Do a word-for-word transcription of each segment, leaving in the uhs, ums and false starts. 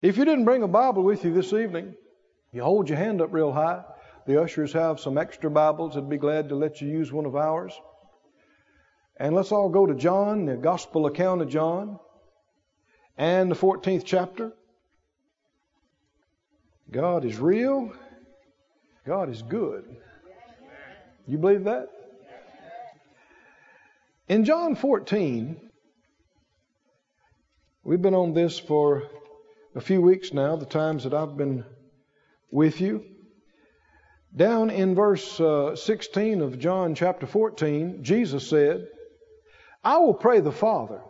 If you didn't bring a Bible with you this evening, you hold your hand up real high. The ushers have some extra Bibles. I'd be glad to let you use one of ours. And let's all go to John, the Gospel account of John, and the fourteenth chapter. God is real. God is good. You believe that? In John fourteen, we've been on this for a few weeks now, the times that I've been with you. Down in verse uh, sixteen of John chapter fourteen, Jesus said, I will pray the Father,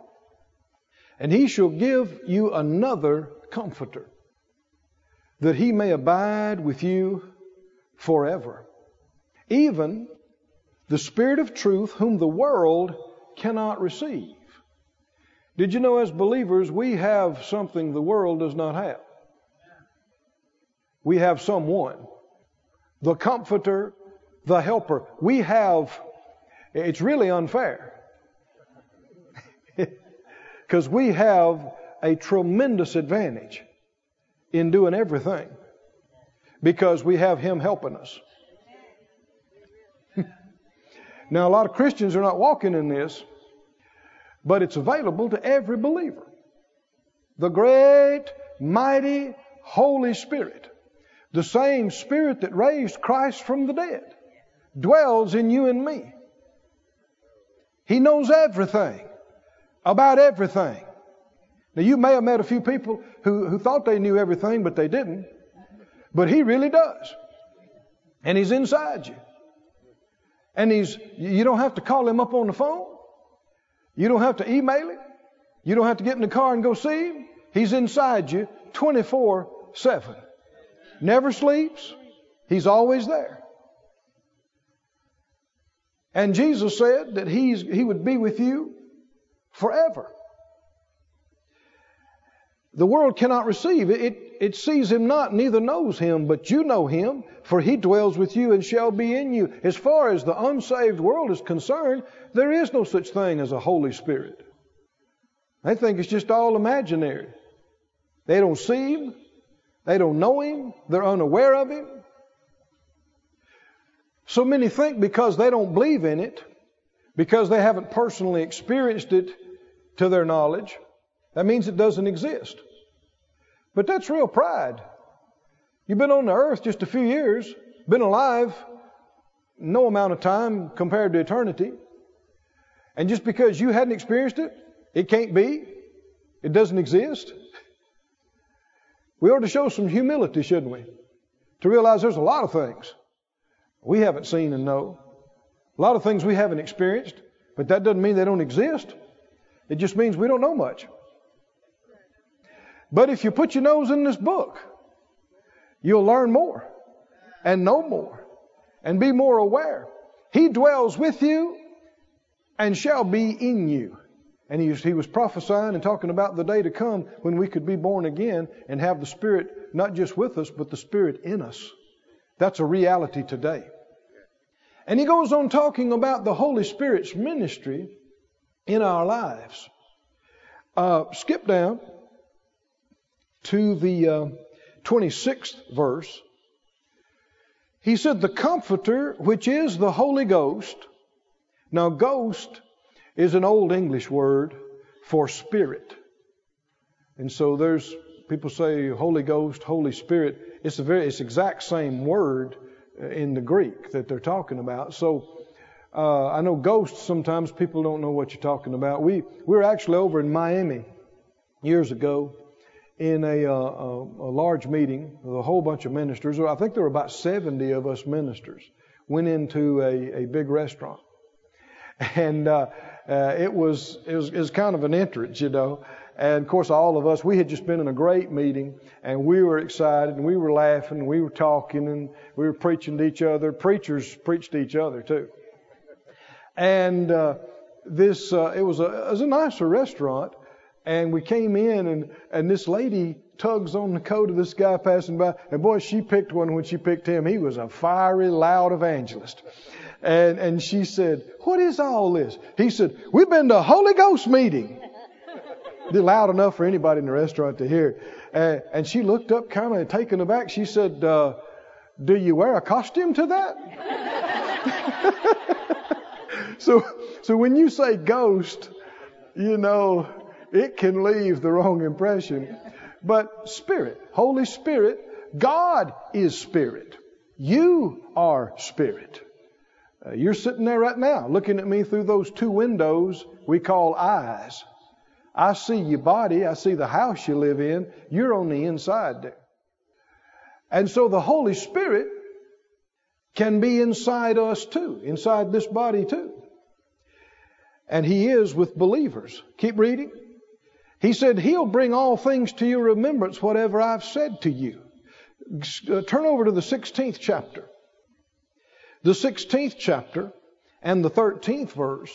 and he shall give you another comforter, that he may abide with you forever. Even the Spirit of truth, whom the world cannot receive. Did you know, as believers, we have something the world does not have? We have someone, the comforter, the helper. We have, it's really unfair, because we have a tremendous advantage in doing everything, because we have him helping us. Now, a lot of Christians are not walking in this, but it's available to every believer. The great, mighty, Holy Spirit, the same Spirit that raised Christ from the dead, dwells in you and me. He knows everything about everything. Now, you may have met a few people who, who thought they knew everything, but they didn't. But he really does. And he's inside you. And he's, you don't have to call him up on the phone. You don't have to email him. You don't have to get in the car and go see him. He's inside you twenty-four seven. Never sleeps. He's always there. And Jesus said that he's, he would be with you forever. The world cannot receive it. It, it sees him not, neither knows him, but you know him, for he dwells with you and shall be in you. As far as the unsaved world is concerned, there is no such thing as a Holy Spirit. They think it's just all imaginary. They don't see him. They don't know him. They're unaware of him. So many think because they don't believe in it, because they haven't personally experienced it to their knowledge, that means it doesn't exist. But that's real pride. You've been on the earth just a few years, been alive no amount of time compared to eternity. And just because you hadn't experienced it, it can't be. It doesn't exist. We ought to show some humility, shouldn't we? To realize there's a lot of things we haven't seen and know. A lot of things we haven't experienced, but that doesn't mean they don't exist. It just means we don't know much. But if you put your nose in this book, you'll learn more and know more and be more aware. He dwells with you and shall be in you. And he was, he was prophesying and talking about the day to come when we could be born again and have the Spirit not just with us, but the Spirit in us. That's a reality today. And he goes on talking about the Holy Spirit's ministry in our lives. Uh, skip down to the uh, twenty-sixth verse. He said, the Comforter, which is the Holy Ghost. Now, ghost is an old English word for spirit. And so there's, people say Holy Ghost, Holy Spirit. It's the very, it's exact same word in the Greek that they're talking about. So uh, I know ghosts, sometimes people don't know what you're talking about. We, we were actually over in Miami years ago, in a, uh, a, a large meeting with a whole bunch of ministers. I think there were about seventy of us ministers went into a, a big restaurant. And uh, uh, it, was, it was it was kind of an entrance, you know. And, of course, all of us, we had just been in a great meeting, and we were excited, and we were laughing, and we were talking, and we were preaching to each other. Preachers preached to each other, too. And uh, this uh, it, was a, it was a nicer restaurant. And we came in, and, and this lady tugs on the coat of this guy passing by. And boy, she picked one when she picked him. He was a fiery, loud evangelist. And, and she said, what is all this? He said, we've been to a Holy Ghost meeting. Loud enough for anybody in the restaurant to hear. And, and she looked up kind of taken aback. She said, uh, do you wear a costume to that? so, so when you say ghost, you know, it can leave the wrong impression. But Spirit, Holy Spirit, God is Spirit. You are Spirit. Uh, you're sitting there right now looking at me through those two windows we call eyes. I see your body. I see the house you live in. You're on the inside there. And so the Holy Spirit can be inside us too, inside this body too. And He is with believers. Keep reading. He said, He'll bring all things to your remembrance, whatever I've said to you. Turn over to the sixteenth chapter. The sixteenth chapter and the thirteenth verse,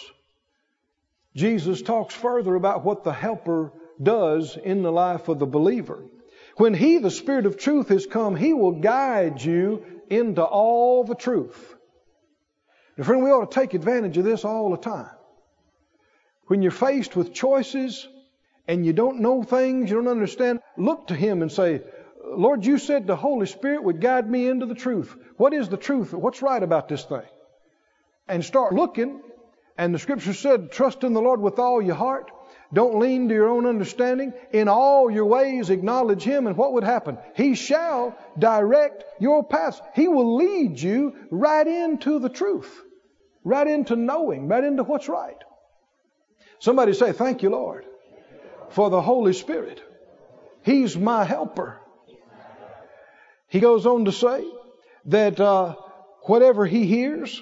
Jesus talks further about what the Helper does in the life of the believer. When He, the Spirit of truth, has come, He will guide you into all the truth. Now, friend, we ought to take advantage of this all the time. When you're faced with choices and you don't know things, you don't understand, look to Him and say, Lord, you said the Holy Spirit would guide me into the truth. What is the truth? What's right about this thing? And start looking. And the Scripture said, trust in the Lord with all your heart. Don't lean to your own understanding. In all your ways acknowledge Him. And what would happen? He shall direct your paths. He will lead you right into the truth. Right into knowing. Right into what's right. Somebody say, thank you, Lord, for the Holy Spirit. He's my helper. He goes on to say that uh, whatever He hears,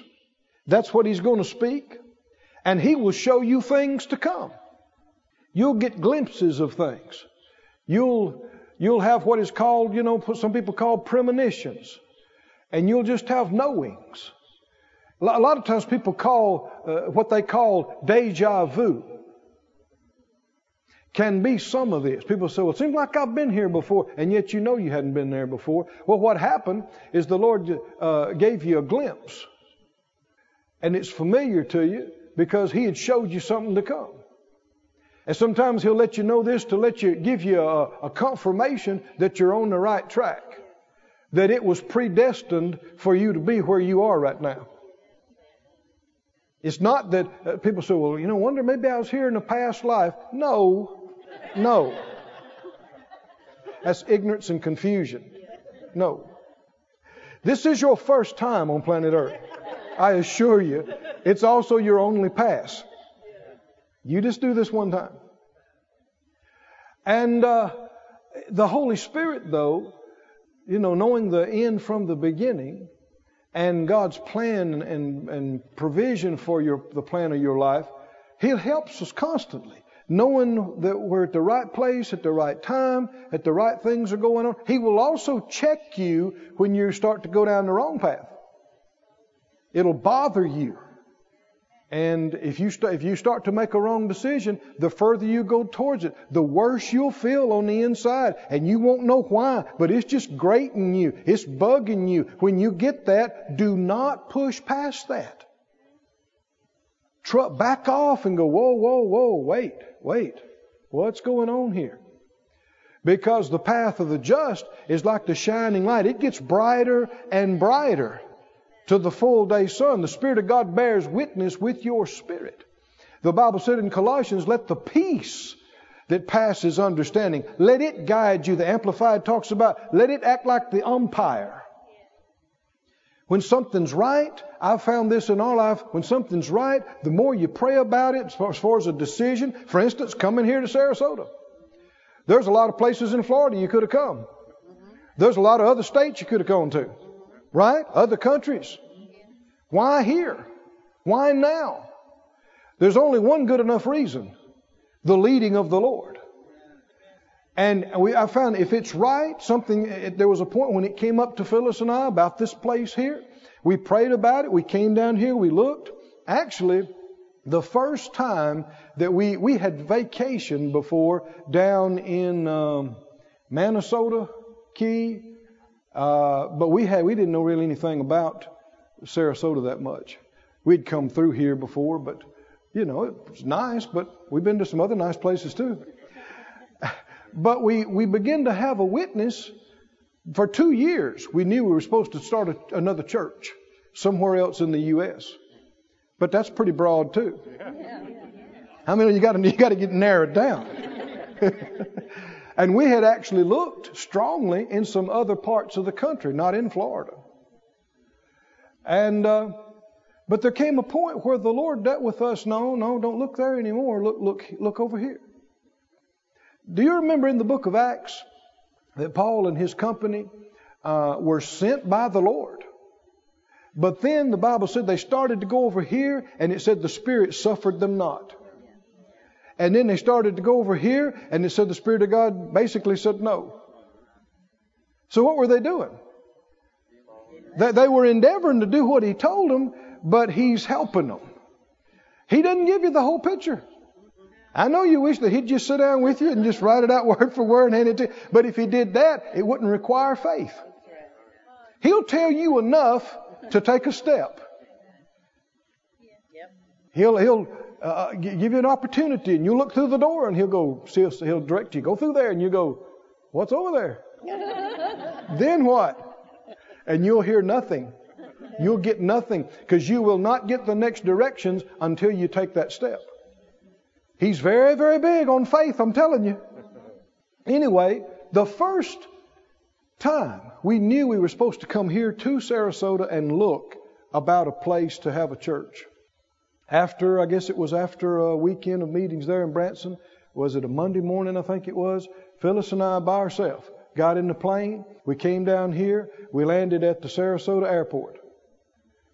that's what He's going to speak. And He will show you things to come. You'll get glimpses of things. You'll, you'll have what is called, you know, some people call premonitions. And you'll just have knowings. A lot of times people call uh, what they call deja vu. Can be some of this. People say, well, it seems like I've been here before. And yet you know you hadn't been there before. Well, what happened is the Lord uh, gave you a glimpse. And it's familiar to you because He had showed you something to come. And sometimes He'll let you know this to let you, give you a, a confirmation that you're on the right track. That it was predestined for you to be where you are right now. It's not that uh, people say, well, you know, wonder maybe I was here in a past life. No, no. That's ignorance and confusion. No. This is your first time on planet Earth. I assure you, it's also your only pass. You just do this one time. And uh, the Holy Spirit, though, you know, knowing the end from the beginning and God's plan and, and provision for your, the plan of your life, He helps us constantly. Knowing that we're at the right place, at the right time, that the right things are going on. He will also check you when you start to go down the wrong path. It'll bother you. And if you, st- if you start to make a wrong decision, the further you go towards it, the worse you'll feel on the inside. And you won't know why, but it's just grating you. It's bugging you. When you get that, do not push past that. Tr- back off and go, whoa, whoa, whoa, wait, wait. What's going on here? Because the path of the just is like the shining light. It gets brighter and brighter. To the full day sun. The Spirit of God bears witness with your spirit. The Bible said in Colossians, let the peace that passes understanding, let it guide you. The Amplified talks about, let it act like the umpire. When something's right, I've found this in our life, when something's right, the more you pray about it, as far as a decision, for instance, coming here to Sarasota. There's a lot of places in Florida you could have come. There's a lot of other states you could have gone to. Right? Other countries. Why here? Why now? There's only one good enough reason. The leading of the Lord. And we, I found if it's right, something, it, there was a point when it came up to Phyllis and I about this place here. We prayed about it. We came down here. We looked. Actually, the first time that we, we had vacationed before down in um, Manasota Key. Uh, but we had we didn't know really anything about Sarasota that much. We'd come through here before, but you know, it was nice, but we've been to some other nice places too. but we, we begin to have a witness. For two years, we knew we were supposed to start a, another church somewhere else in the U S But that's pretty broad too. Yeah. I mean, you got to you got to get narrowed down. And we had actually looked strongly in some other parts of the country, not in Florida. And uh, but there came a point where the Lord dealt with us. No, no, don't look there anymore. Look, look, look over here. Do you remember in the book of Acts that Paul and his company uh, were sent by the Lord? But then the Bible said they started to go over here, and it said the Spirit suffered them not. And then they started to go over here, and it said the Spirit of God basically said no. So what were they doing? They, they were endeavoring to do what he told them, but he's helping them. He doesn't give you the whole picture. I know you wish that he'd just sit down with you and just write it out word for word and hand it to you. But if he did that, it wouldn't require faith. He'll tell you enough to take a step. He'll he'll uh, give you an opportunity, and you look through the door, and he'll go. He'll, he'll direct you. Go through there, and you go. What's over there? Then what? And you'll hear nothing. You'll get nothing, because you will not get the next directions until you take that step. He's very, very big on faith, I'm telling you. Anyway, the first time we knew we were supposed to come here to Sarasota and look about a place to have a church. After, I guess it was after a weekend of meetings there in Branson, was it a Monday morning, I think it was, Phyllis and I by ourselves got in the plane. We came down here. We landed at the Sarasota airport.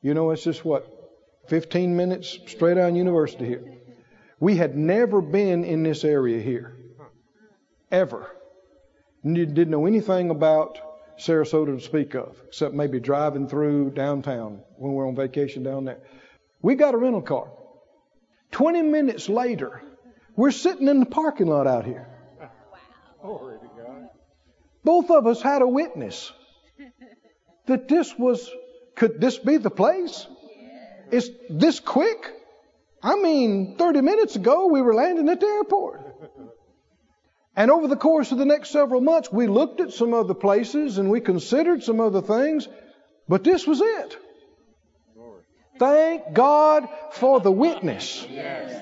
You know, it's just what, fifteen minutes straight down University here. We had never been in this area here, ever. Didn't know anything about Sarasota to speak of, except maybe driving through downtown when we're on vacation down there. We got a rental car. twenty minutes later, we're sitting in the parking lot out here. Wow. Both of us had a witness that this was, could this be the place? It's this quick? I mean, thirty minutes ago, we were landing at the airport. And over the course of the next several months, we looked at some other places and we considered some other things, but this was it. Thank God for the witness. Yes.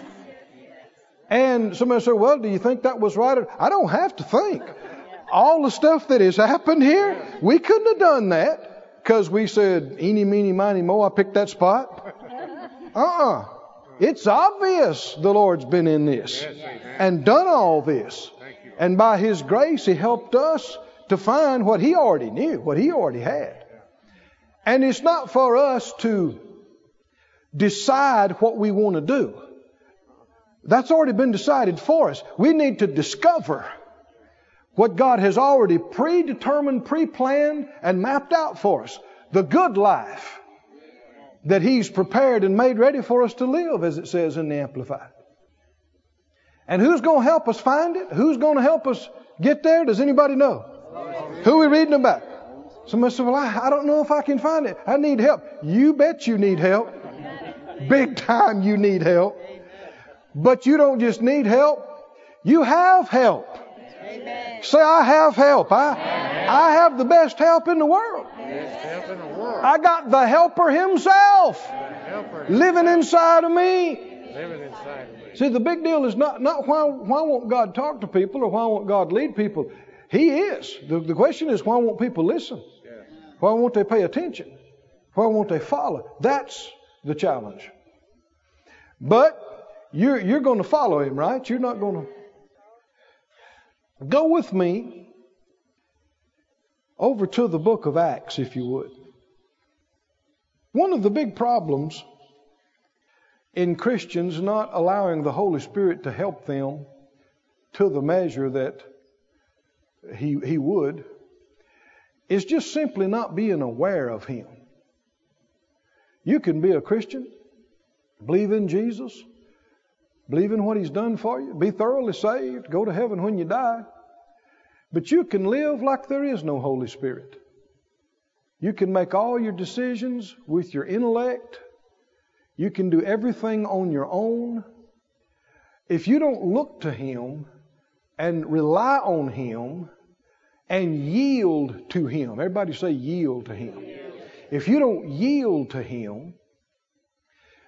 And somebody said, well, do you think that was right? I don't have to think. All the stuff that has happened here, we couldn't have done that because we said, eeny, meeny, miny, mo, I picked that spot. Uh-uh. It's obvious the Lord's been in this and done all this. And by His grace, He helped us to find what He already knew, what He already had. And it's not for us to decide what we want to do. That's already been decided for us. We need to discover what God has already predetermined, pre-planned, and mapped out for us. The good life that He's prepared and made ready for us to live, as it says in the Amplified. And who's going to help us find it? Who's going to help us get there? Does anybody know? Who are we reading about? Somebody said, well, I, I don't know if I can find it. I need help. You bet you need help. Big time you need help. But you don't just need help. You have help. Amen. Say, I have help. I, I have the best help in the world. I got the helper himself living inside of me. See, the big deal is not, not why, why won't God talk to people or why won't God lead people? He is. The, the question is, why won't people listen? Why won't they pay attention? Why won't they follow? That's the challenge. But you're, you're going to follow Him, right? You're not going to. Go with me over to the book of Acts, if you would. One of the big problems in Christians not allowing the Holy Spirit to help them to the measure that He, he would is just simply not being aware of Him. You can be a Christian, believe in Jesus, believe in what He's done for you, be thoroughly saved, go to heaven when you die. But you can live like there is no Holy Spirit. You can make all your decisions with your intellect. You can do everything on your own. If you don't look to Him and rely on Him and yield to Him. Everybody say yield to Him. If you don't yield to Him,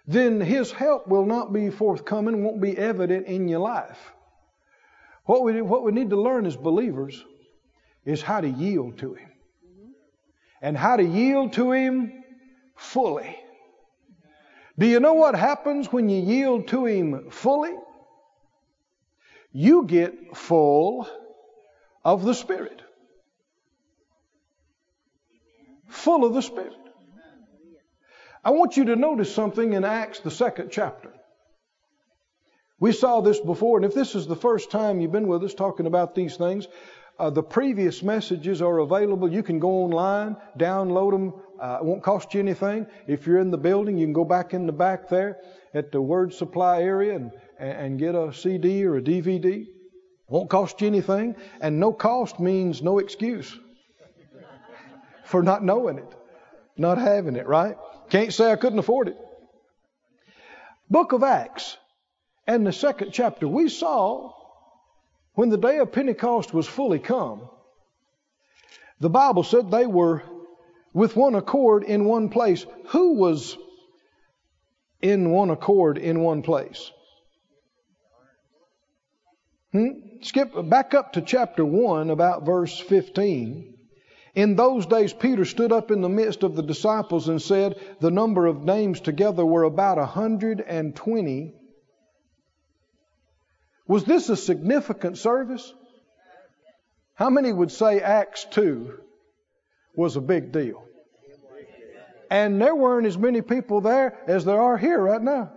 then His help will not be forthcoming, won't be evident in your life. What we, what we need to learn as believers is how to yield to Him. And how to yield to Him fully. Do you know what happens when you yield to Him fully? You get full of the Spirit. Full of the Spirit. I want you to notice something in Acts, the second chapter. We saw this before, and if this is the first time you've been with us talking about these things, uh, the previous messages are available. You can go online, download them. Uh, it won't cost you anything. If you're in the building, you can go back in the back there at the Word Supply area and, and get a C D or a D V D. It won't cost you anything. And no cost means no excuse for not knowing it, not having it, right? Can't say I couldn't afford it. Book of Acts and the second chapter. We saw when the day of Pentecost was fully come, the Bible said they were with one accord in one place. Who was in one accord in one place? Hmm? Skip back up to chapter one, about verse fifteen. In those days, Peter stood up in the midst of the disciples and said, the number of names together were about one hundred twenty. Was this a significant service? How many would say Acts two was a big deal? And there weren't as many people there as there are here right now.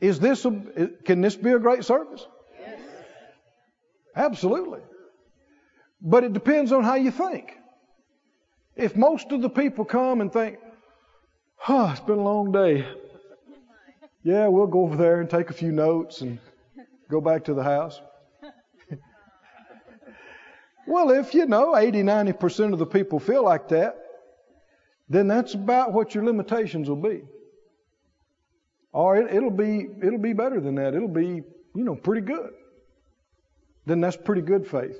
Is this a, can this be a great service? Yes. Absolutely. But it depends on how you think. If most of the people come and think, oh, it's been a long day. Yeah, we'll go over there and take a few notes and go back to the house. Well, if you know eighty, ninety percent of the people feel like that, then that's about what your limitations will be. Or it, it'll be it'll be better than that. It'll be, you know, pretty good. Then that's pretty good faith.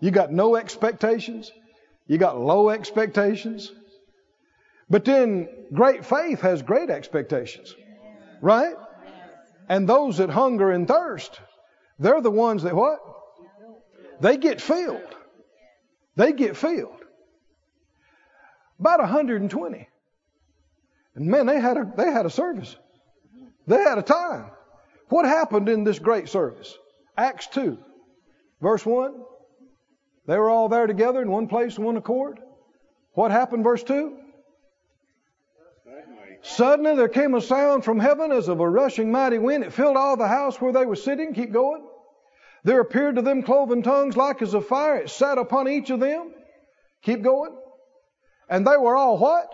You got no expectations. You got low expectations. But then great faith has great expectations, right? And those that hunger and thirst, they're the ones that what? They get filled. They get filled. About one hundred twenty. And man, they had a, they had a service. They had a time. What happened in this great service? Acts two, verse one. They were all there together in one place, in one accord. What happened, verse two? Suddenly there came a sound from heaven as of a rushing mighty wind. It filled all the house where they were sitting. Keep going. There appeared to them cloven tongues like as a fire. It sat upon each of them. Keep going. And they were all what?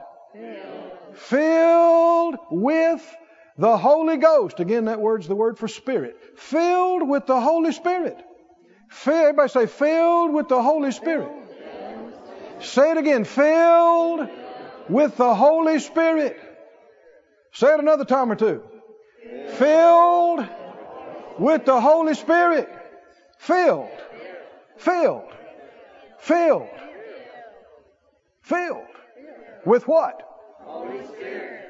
Filled. Filled with the Holy Ghost. Again, that word's the word for Spirit. Filled with the Holy Spirit. Fill, everybody say, filled with the Holy Spirit. Say it again, filled with the Holy Spirit. Say it another time or two. Filled with the Holy Spirit. Filled. Filled. Filled. Filled. With what? Holy Spirit.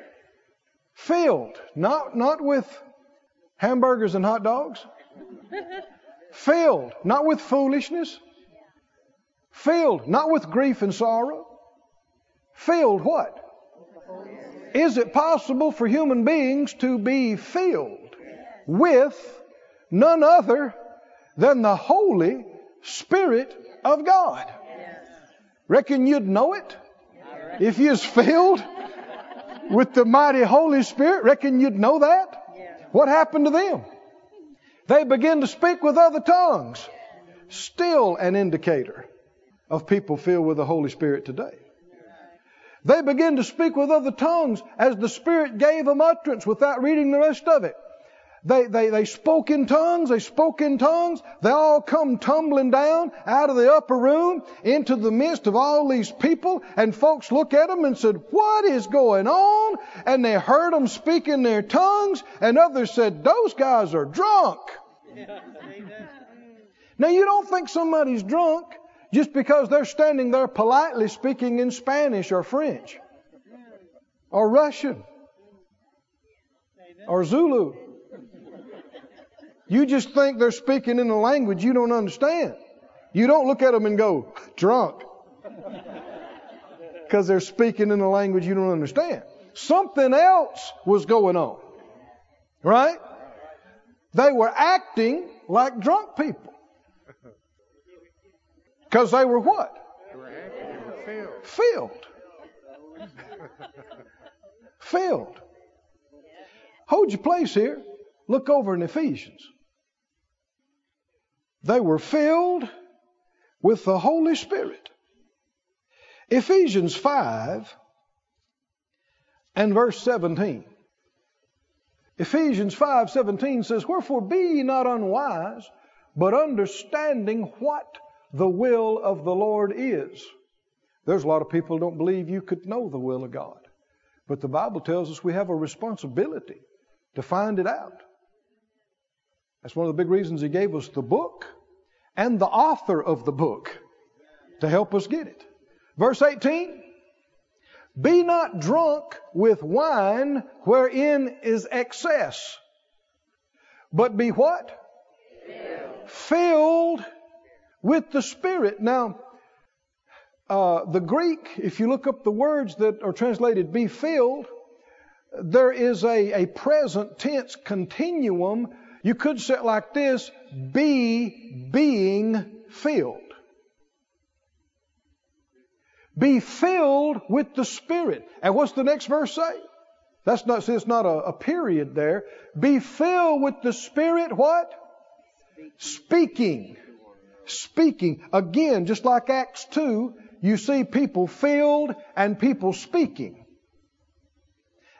Filled. Not, not with hamburgers and hot dogs. Filled, not with foolishness. Filled, not with grief and sorrow. Filled what? Is it possible for human beings to be filled with none other than the Holy Spirit of God? Reckon you'd know it? If you're filled with the mighty Holy Spirit, reckon you'd know that? What happened to them? They begin to speak with other tongues. Still an indicator of people filled with the Holy Spirit today. They begin to speak with other tongues as the Spirit gave them utterance without reading the rest of it. They, they, they spoke in tongues. They spoke in tongues. They all come tumbling down out of the upper room into the midst of all these people. And folks look at them and said, what is going on? And they heard them speak in their tongues. And others said, those guys are drunk. Now, you don't think somebody's drunk just because they're standing there politely speaking in Spanish or French or Russian or Zulu. You just think they're speaking in a language you don't understand. You don't look at them and go, drunk. Because they're speaking in a language you don't understand. Something else was going on. Right? They were acting like drunk people. Because they were what? They were acting. They were filled. Filled. Filled. Hold your place here. Look over in Ephesians. They were filled with the Holy Spirit. Ephesians five and verse seventeen. Ephesians five, seventeen says, wherefore be ye not unwise, but understanding what the will of the Lord is. There's a lot of people who don't believe you could know the will of God. But the Bible tells us we have a responsibility to find it out. That's one of the big reasons he gave us the book and the author of the book to help us get it. Verse eighteen, be not drunk with wine wherein is excess, but be what? Filled, Filled with the Spirit. Now, uh, the Greek, if you look up the words that are translated be filled, there is a, a present tense continuum. You could say it like this, be being filled. Be filled with the Spirit. And what's the next verse say? That's not, see, it's not a, a period there. Be filled with the Spirit, what? Speaking. Speaking. Again, just like Acts two, you see people filled and people speaking.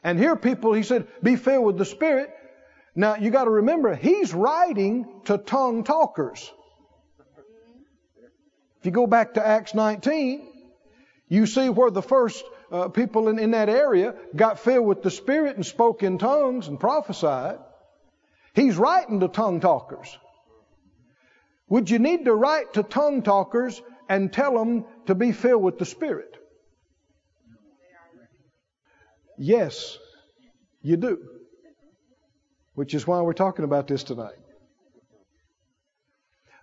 And here people, he said, be filled with the Spirit. Now, you got to remember, he's writing to tongue talkers. If you go back to Acts nineteen, you see where the first uh, people in, in that area got filled with the Spirit and spoke in tongues and prophesied. He's writing to tongue talkers. Would you need to write to tongue talkers and tell them to be filled with the Spirit? Yes, you do. Which is why we're talking about this tonight.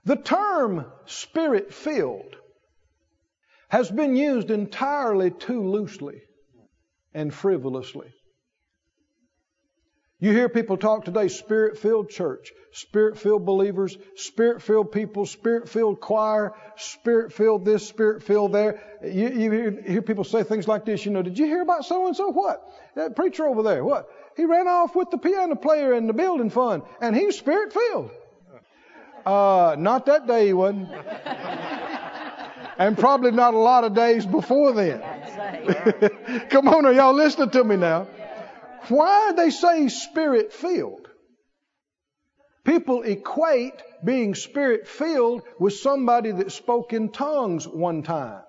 The term spirit-filled has been used entirely too loosely and frivolously. You hear people talk today, spirit-filled church, spirit-filled believers, spirit-filled people, spirit-filled choir, spirit-filled this, spirit-filled there. You, you hear, hear people say things like this, you know, did you hear about so-and-so? What? That preacher over there, what? He ran off with the piano player and the building fund, and he's spirit-filled. Uh, not that day he wasn't. And probably not a lot of days before then. Come on, are y'all listening to me now? Why they say spirit-filled? People equate being spirit-filled with somebody that spoke in tongues one time.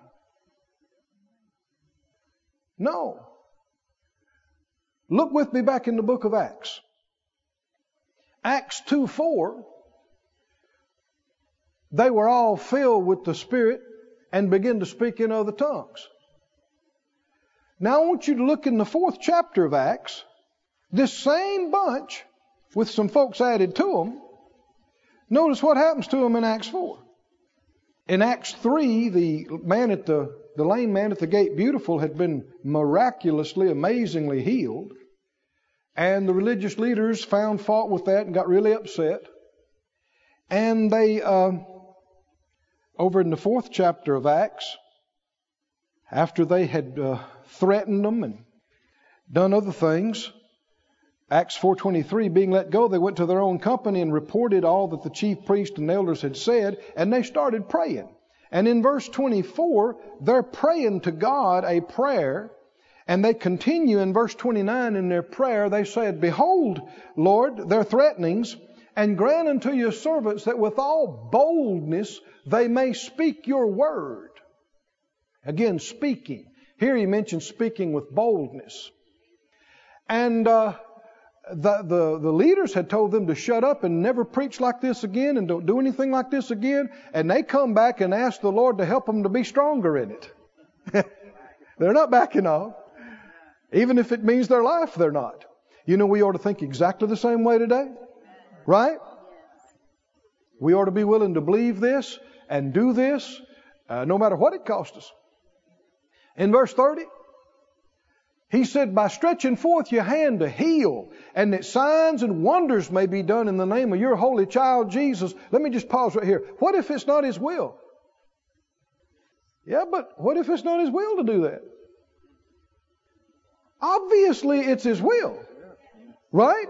No. Look with me back in the book of Acts. Acts two four, they were all filled with the Spirit and began to speak in other tongues. Now I want you to look in the fourth chapter of Acts, this same bunch with some folks added to them. Notice what happens to them in Acts four. In Acts three, the man at the, the lame man at the gate beautiful had been miraculously, amazingly healed. And the religious leaders found fault with that and got really upset. And they, uh, over in the fourth chapter of Acts, after they had uh, threatened them and done other things, Acts four twenty-three, being let go, they went to their own company and reported all that the chief priests and elders had said, and they started praying. And in verse twenty-four, they're praying to God a prayer, And they continue in verse twenty-nine in their prayer. They said, "Behold, Lord, their threatenings, and grant unto your servants that with all boldness they may speak your word." Again, speaking. Here he mentions speaking with boldness. And uh, the, the, the leaders had told them to shut up and never preach like this again and don't do anything like this again. And they come back and ask the Lord to help them to be stronger in it. They're not backing off. Even if it means their life, they're not. You know, we ought to think exactly the same way today. Right? We ought to be willing to believe this and do this, uh, no matter what it costs us. In verse thirty, he said, "By stretching forth your hand to heal, and that signs and wonders may be done in the name of your holy child Jesus." Let me just pause right here. What if it's not his will? Yeah, but what if it's not his will to do that? Obviously, it's his will. Right?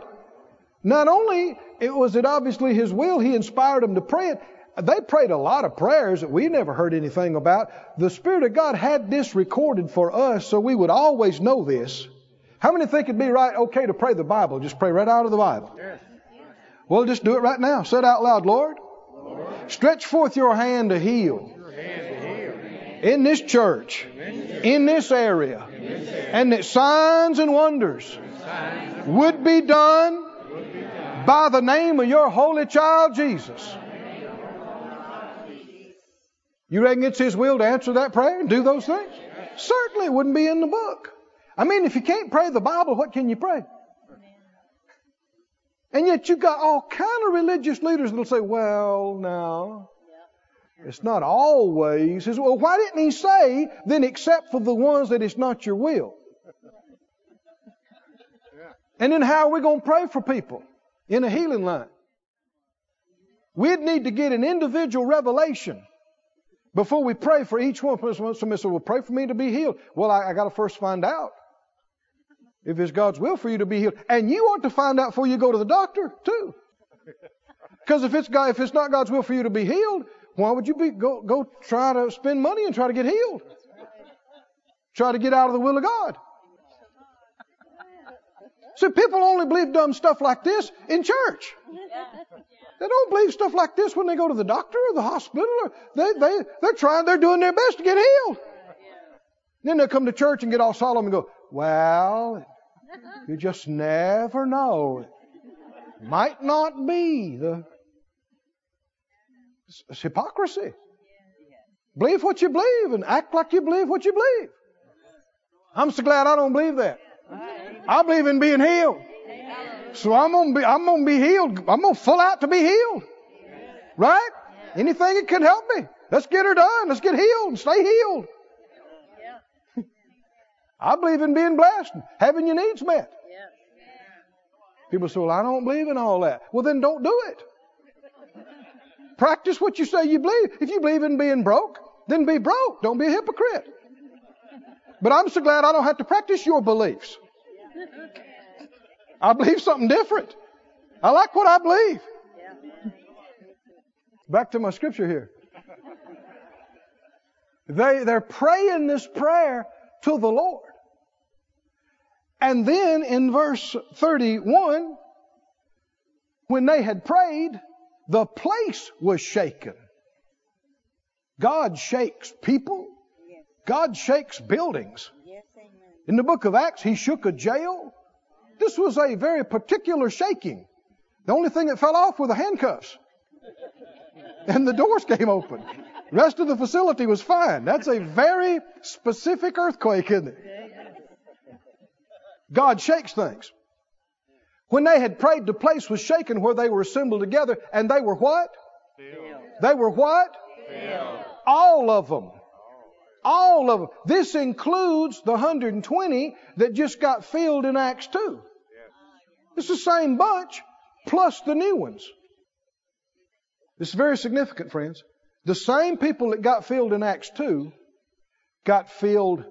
Not only it was it obviously his will, he inspired them to pray it. They prayed a lot of prayers that we never heard anything about. The Spirit of God had this recorded for us so we would always know this. How many think it'd be right okay to pray the Bible? Just pray right out of the Bible. Yes. Well, just do it right now. Say it out loud, "Lord, Lord, stretch forth your hand to heal. In this church, in this area, and that signs and wonders would be done by the name of your holy child Jesus." You reckon it's his will to answer that prayer and do those things? Certainly it wouldn't be in the book. I mean, if you can't pray the Bible, what can you pray? And yet you've got all kind of religious leaders that'll say, "Well, now, it's not always his will." Why didn't he say, then, except for the ones that it's not your will? And then how are we going to pray for people in a healing line? We'd need to get an individual revelation before we pray for each one. Somebody said, "Well, pray for me to be healed." Well, I, I got to first find out if it's God's will for you to be healed. And you ought to find out before you go to the doctor, too. Because if it's God, if it's not God's will for you to be healed, why would you be go, go try to spend money and try to get healed? Try to get out of the will of God. See, people only believe dumb stuff like this in church. They don't believe stuff like this when they go to the doctor or the hospital. Or they, they, they're trying, they're doing their best to get healed. Then they'll come to church and get all solemn and go, "Well, you just never know. It might not be the..." It's hypocrisy. Believe what you believe and act like you believe what you believe. I'm so glad I don't believe that. I believe in being healed. So I'm going to be, I'm going to be healed. I'm going to full out to be healed. Right? Anything that can help me. Let's get her done. Let's get healed and stay healed. I believe in being blessed and having your needs met. People say, "Well, I don't believe in all that." Well, then don't do it. Practice what you say you believe. If you believe in being broke, then be broke. Don't be a hypocrite. But I'm so glad I don't have to practice your beliefs. I believe something different. I like what I believe. Back to my scripture here. They, they're praying this prayer to the Lord. And then in verse thirty-one, when they had prayed, the place was shaken. God shakes people. God shakes buildings. In the book of Acts, he shook a jail. This was a very particular shaking. The only thing that fell off were the handcuffs. And the doors came open. The rest of the facility was fine. That's a very specific earthquake, isn't it? God shakes things. When they had prayed, the place was shaken where they were assembled together. And they were what? Filled. They were what? Filled. All of them. All of them. This includes the one hundred twenty that just got filled in Acts two. It's the same bunch plus the new ones. This is very significant, friends. The same people that got filled in Acts two got filled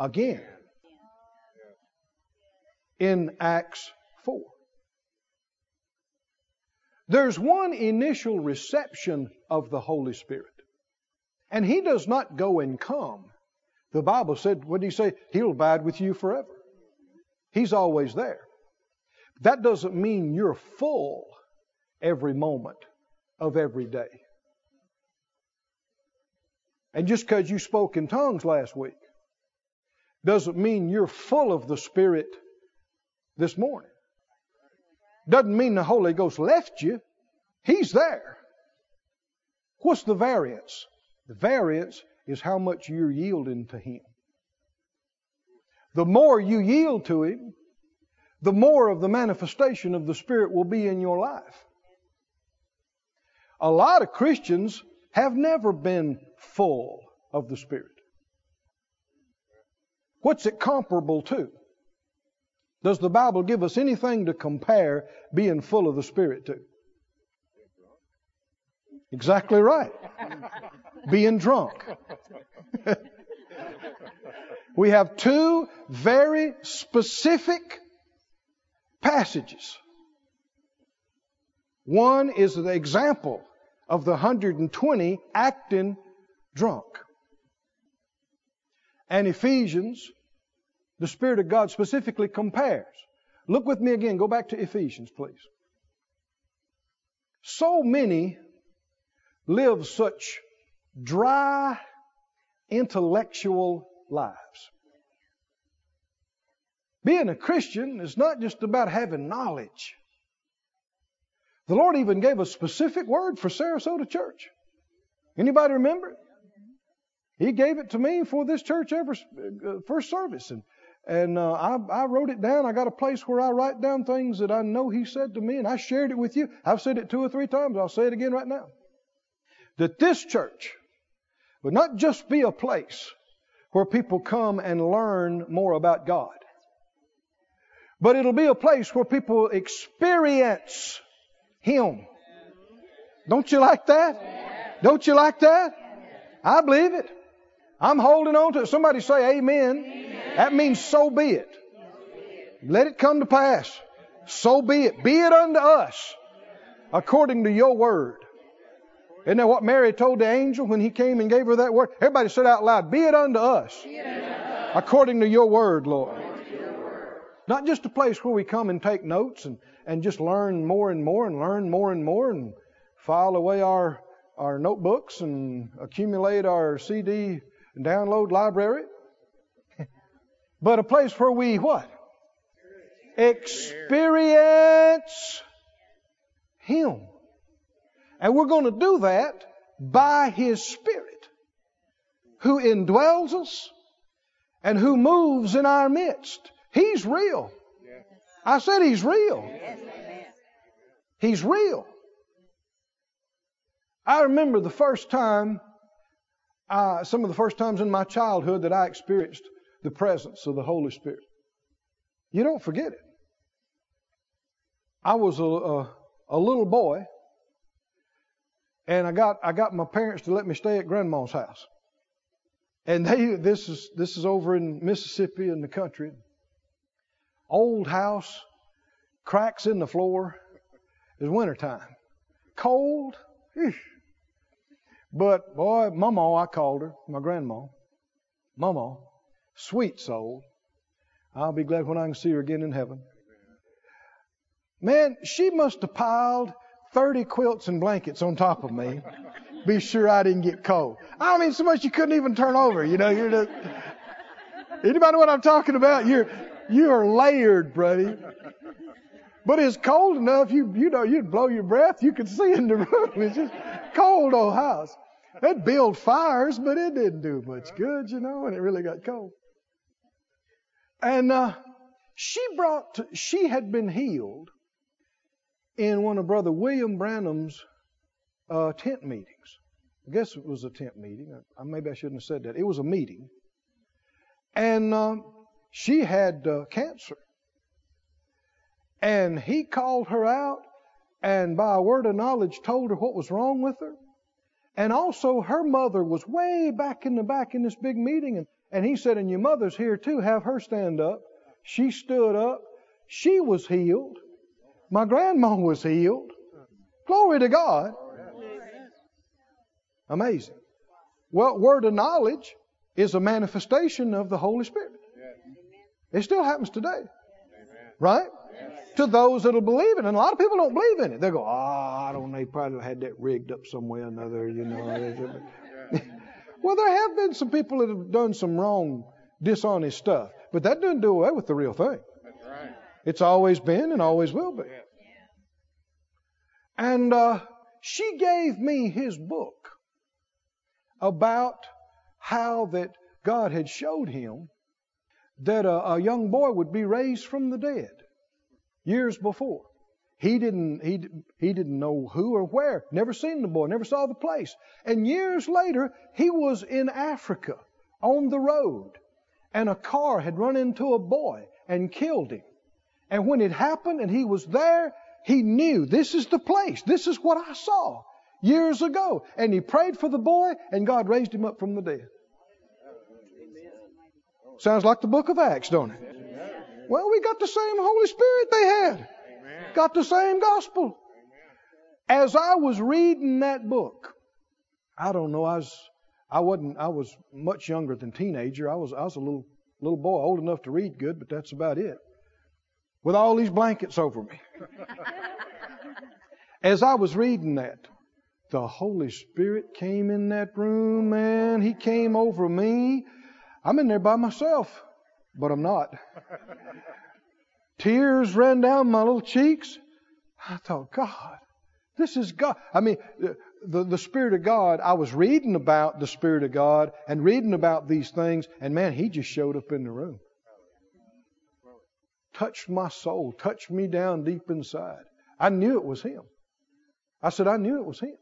again in Acts four. There's one initial reception of the Holy Spirit. And he does not go and come. The Bible said, what did he say? He'll abide with you forever. He's always there. That doesn't mean you're full every moment of every day. And just because you spoke in tongues last week doesn't mean you're full of the Spirit this morning. Doesn't mean the Holy Ghost left you. He's there. What's the variance? The variance is how much you're yielding to Him. The more you yield to Him, the more of the manifestation of the Spirit will be in your life. A lot of Christians have never been full of the Spirit. What's it comparable to? Does the Bible give us anything to compare being full of the Spirit to? Exactly right. Being drunk. We have two very specific passages. One is the example of the one hundred twenty acting drunk. And Ephesians, the Spirit of God specifically compares. Look with me again. Go back to Ephesians, please. So many live such dry, intellectual lives. Being a Christian is not just about having knowledge. The Lord even gave a specific word for Sarasota Church. Anybody remember it? He gave it to me for this church ever, uh, first service. And, and uh, I, I wrote it down. I got a place where I write down things that I know He said to me, and I shared it with you. I've said it two or three times. I'll say it again right now. That this church would not just be a place where people come and learn more about God, but it'll be a place where people experience Him. Don't you like that? Don't you like that? I believe it. I'm holding on to it. Somebody say amen. Amen. That means so be it. Let it come to pass. So be it. Be it unto us according to your word. Isn't that what Mary told the angel when he came and gave her that word? Everybody said out loud, be it unto us, be it unto us. According to your word, Lord. Your word. Not just a place where we come and take notes and, and just learn more and more and learn more and more and file away our our notebooks and accumulate our C D and download library. But a place where we what? Experience Him. And we're going to do that by His Spirit, who indwells us and who moves in our midst. He's real. I said He's real. He's real. I remember the first time, uh, some of the first times in my childhood that I experienced the presence of the Holy Spirit. You don't forget it. I was a, a, a little boy, and I got I got my parents to let me stay at Grandma's house. And they this is this is over in Mississippi in the country. Old house, cracks in the floor. It's wintertime. Cold. Eesh. But boy, Mama, I called her, my grandma. Mama, sweet soul. I'll be glad when I can see her again in heaven. Man, she must have piled thirty quilts and blankets on top of me. Be sure I didn't get cold. I mean, so much you couldn't even turn over. You know, you're just, anybody know what I'm talking about? You're you're layered, buddy. But it's cold enough, you you know, you'd blow your breath. You could see in the room. It's just cold old house. They'd build fires, but it didn't do much good, you know, and it really got cold. And uh, she brought. To, she had been healed in one of Brother William Branham's uh, tent meetings. I guess it was a tent meeting. I, maybe I shouldn't have said that. It was a meeting. And uh, she had uh, cancer. And he called her out and by a word of knowledge told her what was wrong with her. And also her mother was way back in the back in this big meeting. And, and he said, and your mother's here too. Have her stand up. She stood up. She was healed. My grandma was healed. Glory to God. Amazing. Well, word of knowledge. is a manifestation of the Holy Spirit. It still happens today. Right? To those that'll believe it. And a lot of people don't believe in it. They go, ah, oh, I don't know, they probably had that rigged up some way or another, you know. Well, there have been some people that have done some wrong, dishonest stuff. But that doesn't do away with the real thing. That's right. It's always been and always will be. Yeah. And uh, she gave me his book about how that God had showed him that a, a young boy would be raised from the dead years before. He didn't, he, he didn't know who or where, never seen the boy, never saw the place. And years later, he was in Africa on the road, and a car had run into a boy and killed him. And when it happened and he was there, he knew this is the place. This is what I saw years ago. And he prayed for the boy, and God raised him up from the dead. Sounds like the book of Acts, don't it? Well, we got the same Holy Spirit they had. Got the same gospel. As I was reading that book, I don't know, I was, I wasn't, I was much younger than teenager. I was, I was a little, little boy, old enough to read good, but that's about it. With all these blankets over me. As I was reading that, the Holy Spirit came in that room, man. He came over me. I'm in there by myself, but I'm not. Tears ran down my little cheeks. I thought, God, this is God. I mean, the, the Spirit of God, I was reading about the Spirit of God and reading about these things. And man, He just showed up in the room. Touched my soul, touched me down deep inside. I knew it was Him. I said, I knew it was Him.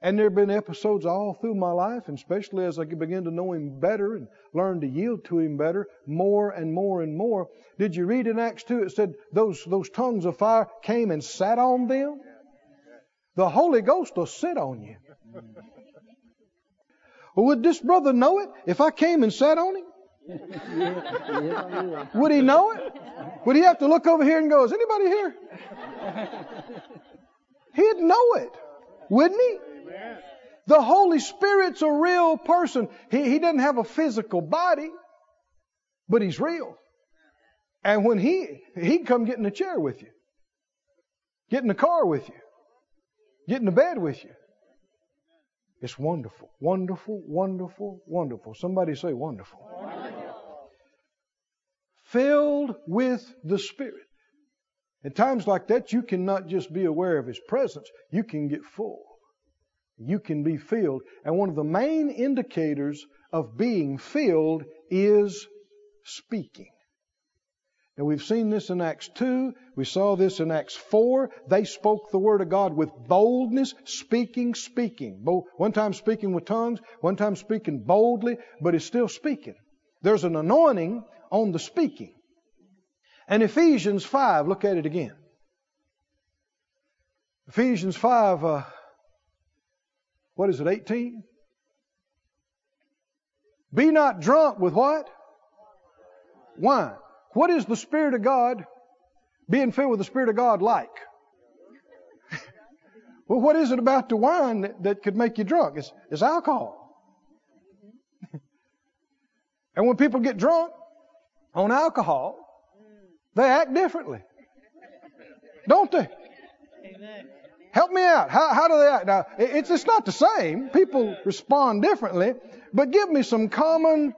And there have been episodes all through my life, and especially as I began to know Him better and learn to yield to Him better, more and more and more. Did you read in Acts two, it said those, those tongues of fire came and sat on them? The Holy Ghost will sit on you. Well, would this brother know it if I came and sat on him? Would he know it? Would he have to look over here and go, is anybody here? He'd know it, wouldn't he? The Holy Spirit's a real person. He, he doesn't have a physical body, but He's real. And when he, he'd come get in the chair with you, get in the car with you, get in the bed with you. It's wonderful, wonderful, wonderful, wonderful. Somebody say wonderful. Wonderful. Filled with the Spirit. At times like that, you cannot just be aware of His presence. You can get full. You can be filled. And one of the main indicators of being filled is speaking. And we've seen this in Acts two. We saw this in Acts four. They spoke the Word of God with boldness, speaking, speaking. One time speaking with tongues, one time speaking boldly, but it's still speaking. There's an anointing on the speaking. And Ephesians five, look at it again. Ephesians five, uh, what is it, eighteen? Be not drunk with what? Wine. What is the Spirit of God, being filled with the Spirit of God, like? Well, what is it about the wine that, that could make you drunk? It's, it's alcohol. And when people get drunk on alcohol, they act differently. Don't they? Amen. Help me out. How, how do they act? Now, it, it's, it's not the same. People respond differently. But give me some common...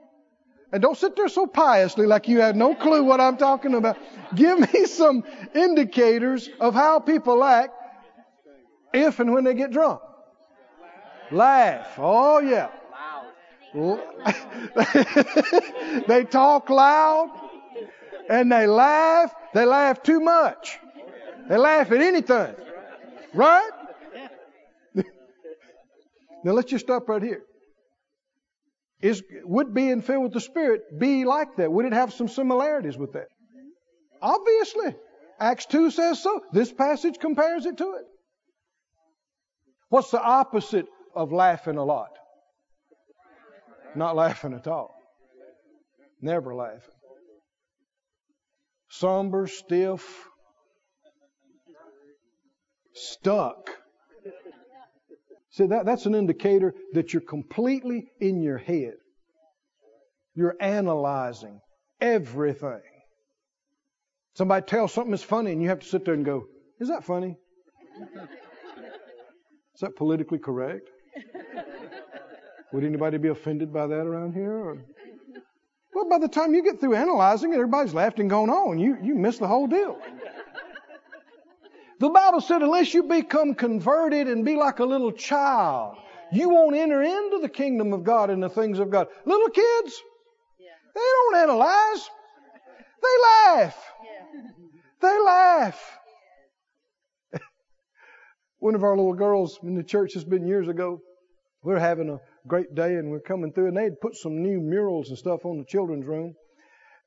And don't sit there so piously like you have no clue what I'm talking about. Give me some indicators of how people act if and when they get drunk. Laugh. Oh, yeah. They talk loud and they laugh. They laugh too much. They laugh at anything. Right? Now, let's just stop right here. Is, would being filled with the Spirit be like that? Would it have some similarities with that? Obviously. Acts two says so. This passage compares it to it. What's the opposite of laughing a lot? Not laughing at all. Never laughing. Somber, stiff, stuck. See, that, that's an indicator that you're completely in your head. You're analyzing everything. Somebody tells something that's funny and you have to sit there and go, is that funny? Is that politically correct? Would anybody be offended by that around here? Or? Well, by the time you get through analyzing it, everybody's laughed and gone on. You, you missed the whole deal. The Bible said, unless you become converted and be like a little child, you won't enter into the kingdom of God and the things of God. Little kids, yeah. They don't analyze. They laugh. Yeah. They laugh. One of our little girls in the church, has been years ago, we were having a great day and we we're coming through, and they had put some new murals and stuff on the children's room.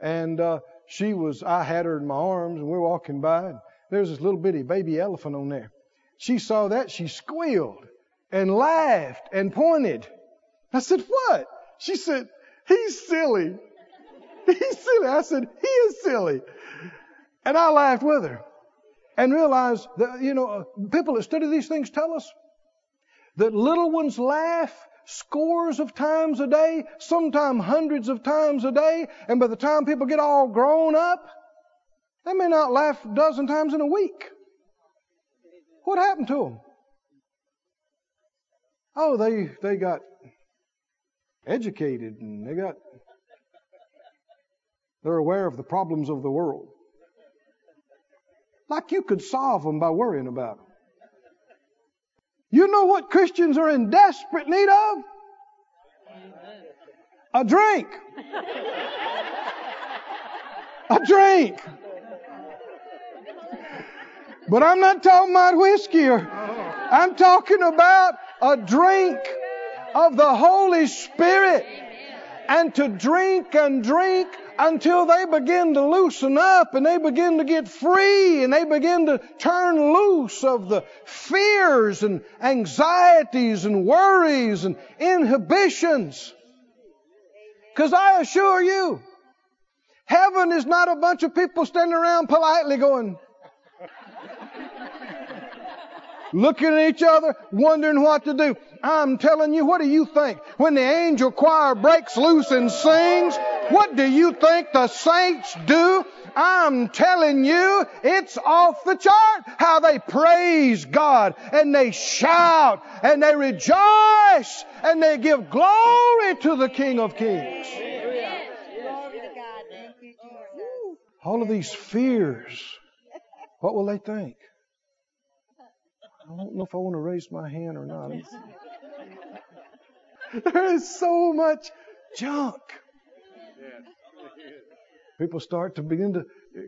And uh, she was, I had her in my arms and we we're walking by, and there's this little bitty baby elephant on there. She saw that, she squealed and laughed and pointed. I said, what? She said, he's silly. He's silly. I said, he is silly. And I laughed with her and realized that, you know, people that study these things tell us that little ones laugh scores of times a day, sometimes hundreds of times a day. And by the time people get all grown up, they may not laugh a dozen times in a week. What happened to them? Oh, they, they got educated and they got, they're aware of the problems of the world. Like you could solve them by worrying about them. You know what Christians are in desperate need of? A drink. A drink. But I'm not talking about whiskey. Or, I'm talking about a drink of the Holy Spirit. And to drink and drink until they begin to loosen up and they begin to get free and they begin to turn loose of the fears and anxieties and worries and inhibitions. Because I assure you, heaven is not a bunch of people standing around politely going, looking at each other, wondering what to do. I'm telling you, what do you think? When the angel choir breaks loose and sings, what do you think the saints do? I'm telling you, it's off the chart how they praise God and they shout and they rejoice and they give glory to the King of Kings. All of these fears, what will they think? I don't know if I want to raise my hand or not. There is so much junk. People start to begin to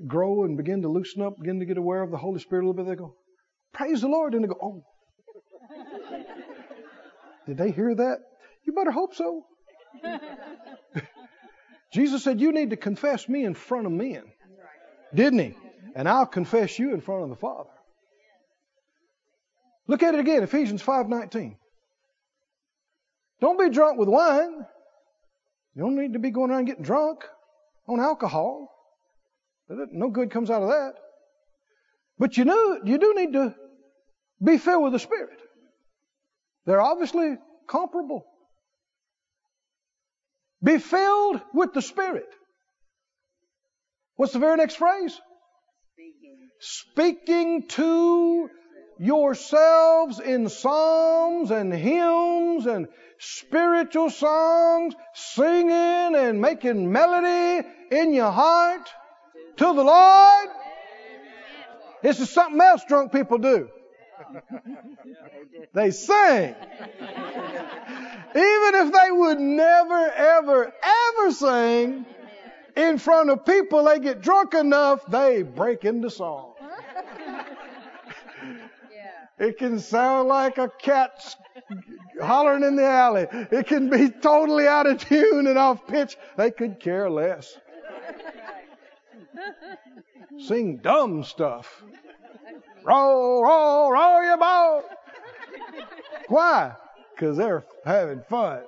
grow and begin to loosen up, begin to get aware of the Holy Spirit a little bit. They go, praise the Lord. And they go, oh. Did they hear that? You better hope so. Jesus said, you need to confess me in front of men. Didn't he? And I'll confess you in front of the Father. Look at it again, Ephesians five nineteen. Don't be drunk with wine. You don't need to be going around getting drunk on alcohol. No good comes out of that. But you know, you do need to be filled with the Spirit. They're obviously comparable. Be filled with the Spirit. What's the very next phrase? Speaking, Speaking to yourselves in psalms and hymns and spiritual songs, singing and making melody in your heart to the Lord. This is something else drunk people do. They sing. Even if they would never, ever, ever sing in front of people, they get drunk enough, they break into song. It can sound like a cat hollering in the alley. It can be totally out of tune and off pitch. They could care less. Sing dumb stuff. Roll, roll, roll your boat. Why? Because they're having fun.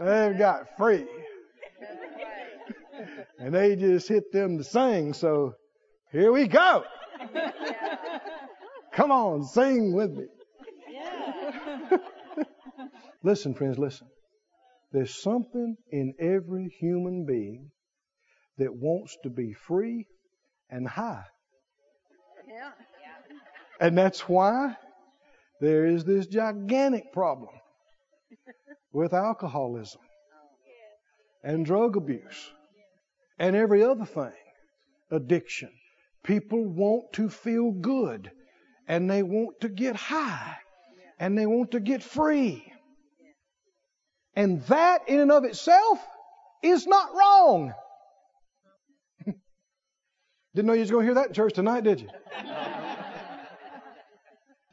They've got free. And they just hit them to sing. So here we go. Come on, sing with me. Yeah. Listen, friends, listen. There's something in every human being that wants to be free and high. Yeah. And that's why there is this gigantic problem with alcoholism and drug abuse and every other thing, addiction. People want to feel good, and they want to get high, and they want to get free. And that in and of itself is not wrong. Didn't know you was going to hear that in church tonight, did you?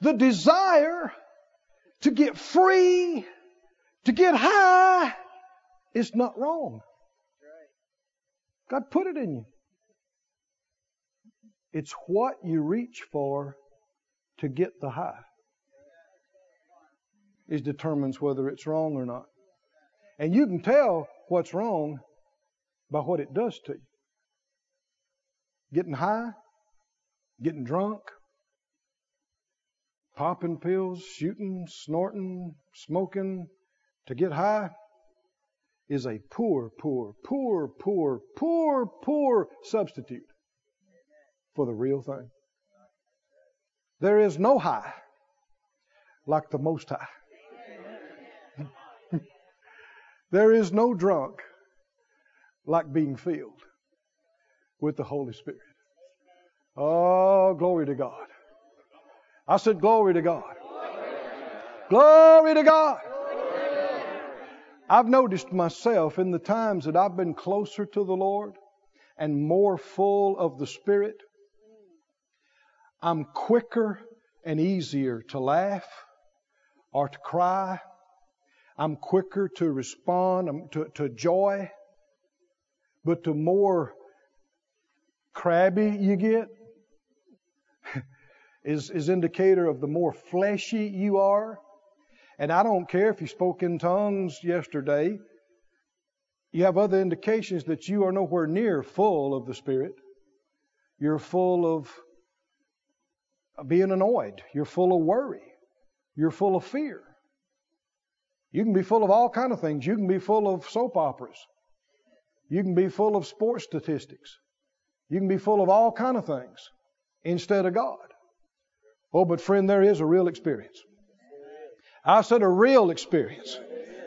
The desire to get free, to get high, is not wrong. God put it in you. It's what you reach for to get the high. It determines whether it's wrong or not. And you can tell what's wrong by what it does to you. Getting high, getting drunk, popping pills, shooting, snorting, smoking to get high is a poor, poor, poor, poor, poor, poor substitute for the real thing. There is no high like the Most High. There is no drunk like being filled with the Holy Spirit. Oh, glory to God. I said, glory to God. Glory to God. I've noticed myself in the times that I've been closer to the Lord and more full of the Spirit, I'm quicker and easier to laugh or to cry. I'm quicker to respond to, to joy. But the more crabby you get is, is indicator of the more fleshy you are. And I don't care if you spoke in tongues yesterday. You have other indications that you are nowhere near full of the Spirit. You're full of being annoyed. You're full of worry. You're full of fear. You can be full of all kinds of things. You can be full of soap operas. You can be full of sports statistics. You can be full of all kinds of things instead of God. Oh, but friend, there is a real experience. I said a real experience.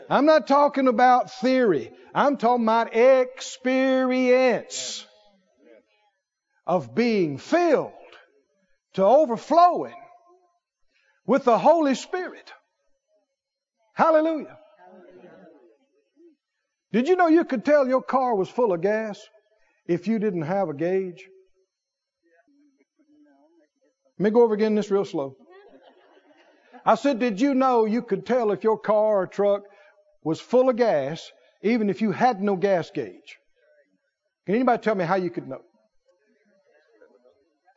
I'm not talking about theory. I'm talking about experience of being filled to overflowing with the Holy Spirit. Hallelujah. Did you know you could tell your car was full of gas if you didn't have a gauge? Let me go over again this real slow. I said, did you know you could tell if your car or truck was full of gas even if you had no gas gauge? Can anybody tell me how you could know?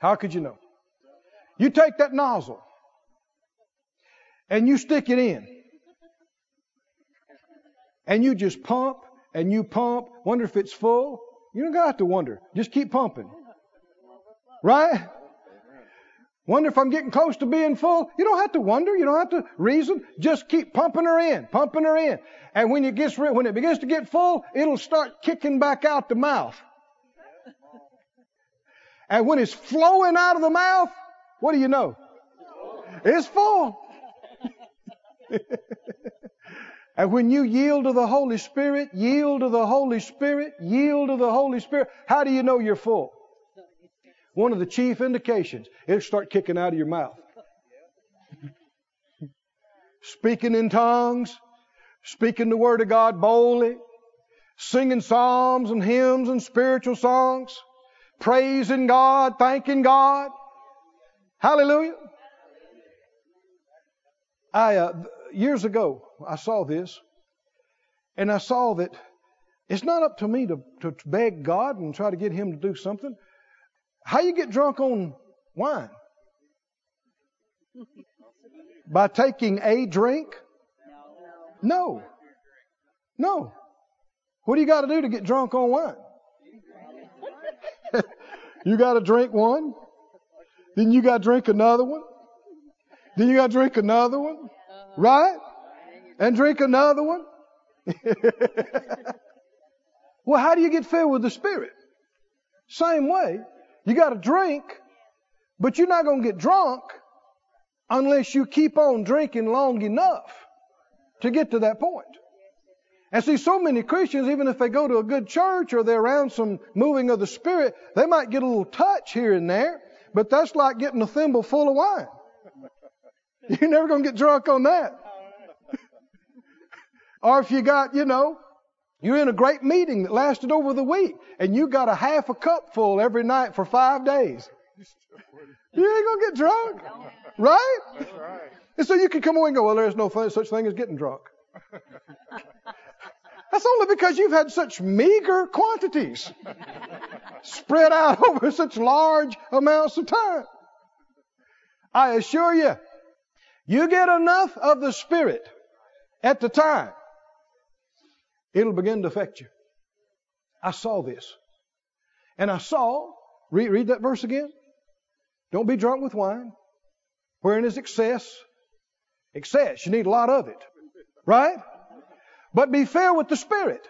How could you know? You take that nozzle and you stick it in. And you just pump and you pump. Wonder if it's full. You don't got to wonder. Just keep pumping. Right? Wonder if I'm getting close to being full. You don't have to wonder. You don't have to reason. Just keep pumping her in, pumping her in. And when it gets, when it begins to get full, it'll start kicking back out the mouth. And when it's flowing out of the mouth, what do you know? It's full. And when you yield to the Holy Spirit, yield to the Holy Spirit, yield to the Holy Spirit, how do you know you're full? One of the chief indications, it'll start kicking out of your mouth. Speaking in tongues, speaking the Word of God boldly, singing psalms and hymns and spiritual songs, praising God, thanking God. Hallelujah. I, uh, years ago, I saw this, and I saw that it's not up to me to, to beg God and try to get Him to do something. How you get drunk on wine? By taking a drink? No. No. What do you got to do to get drunk on wine? You got to drink one. Then you got to drink another one. Then you got to drink another one. Right? And drink another one? Well, how do you get filled with the Spirit? Same way. You got to drink, but you're not going to get drunk unless you keep on drinking long enough to get to that point. And see, so many Christians, even if they go to a good church or they're around some moving of the Spirit, they might get a little touch here and there, but that's like getting a thimble full of wine. You're never going to get drunk on that. Or if you got, you know, you're in a great meeting that lasted over the week and you got a half a cup full every night for five days. You ain't going to get drunk. Right? That's right. And so you can come away and go, well, there's no such thing as getting drunk. That's only because you've had such meager quantities spread out over such large amounts of time. I assure you, you get enough of the Spirit at the time, it'll begin to affect you. I saw this. And I saw, read, read that verse again. Don't be drunk with wine, wherein is excess. Excess, you need a lot of it. Right? But be filled with the Spirit.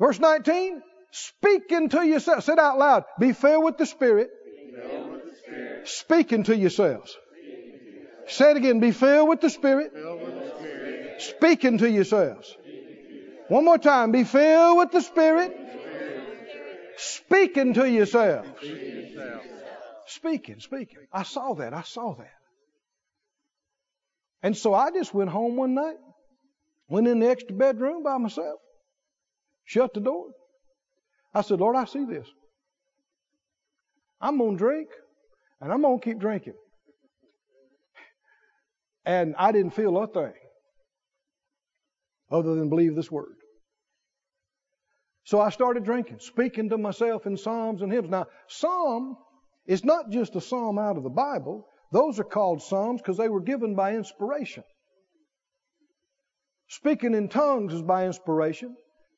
Verse nineteen, speaking to yourself. Say it out loud. Be filled with the Spirit. With the Spirit. Speaking to yourselves. Yourself. Say it again. Be filled with the Spirit. With the Spirit. Speaking to yourselves. To yourself. One more time. Be filled with the Spirit. With the Spirit. Speaking to yourselves. Yourself. Speaking, speaking. I saw that. I saw that. And so I just went home one night. Went in the extra bedroom by myself. Shut the door. I said, Lord, I see this. I'm going to drink, and I'm going to keep drinking. And I didn't feel a thing other than believe this word. So I started drinking, speaking to myself in psalms and hymns. Now, psalm is not just a psalm out of the Bible. Those are called psalms because they were given by inspiration. Speaking in tongues is by inspiration.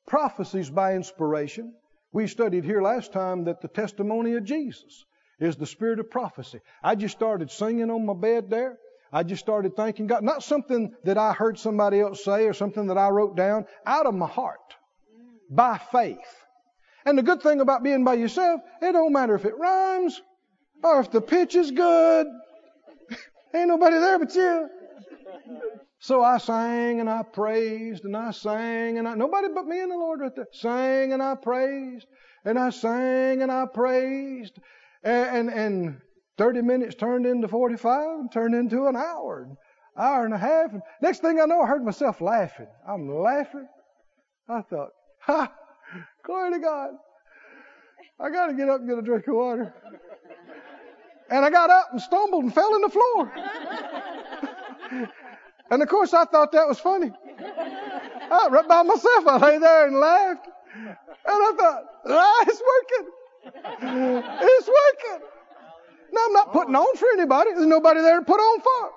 Prophecies by inspiration. We studied here last time that the testimony of Jesus is the spirit of prophecy. I just started singing on my bed there. I just started thanking God. Not something that I heard somebody else say or something that I wrote down. Out of my heart. By faith. And the good thing about being by yourself, it don't matter if it rhymes or if the pitch is good. Ain't nobody there but you. So I sang and I praised and I sang and I, nobody but me and the Lord right there, sang and I praised and I sang and I praised and, and, and thirty minutes turned into forty-five and turned into an hour, an hour and a half. And next thing I know, I heard myself laughing. I'm laughing. I thought, ha, glory to God. I got to get up and get a drink of water. And I got up and stumbled and fell on the floor. And of course I thought that was funny. I, right by myself, I lay there and laughed. And I thought, ah, it's working. It's working. Now I'm not putting on for anybody. There's nobody there to put on for.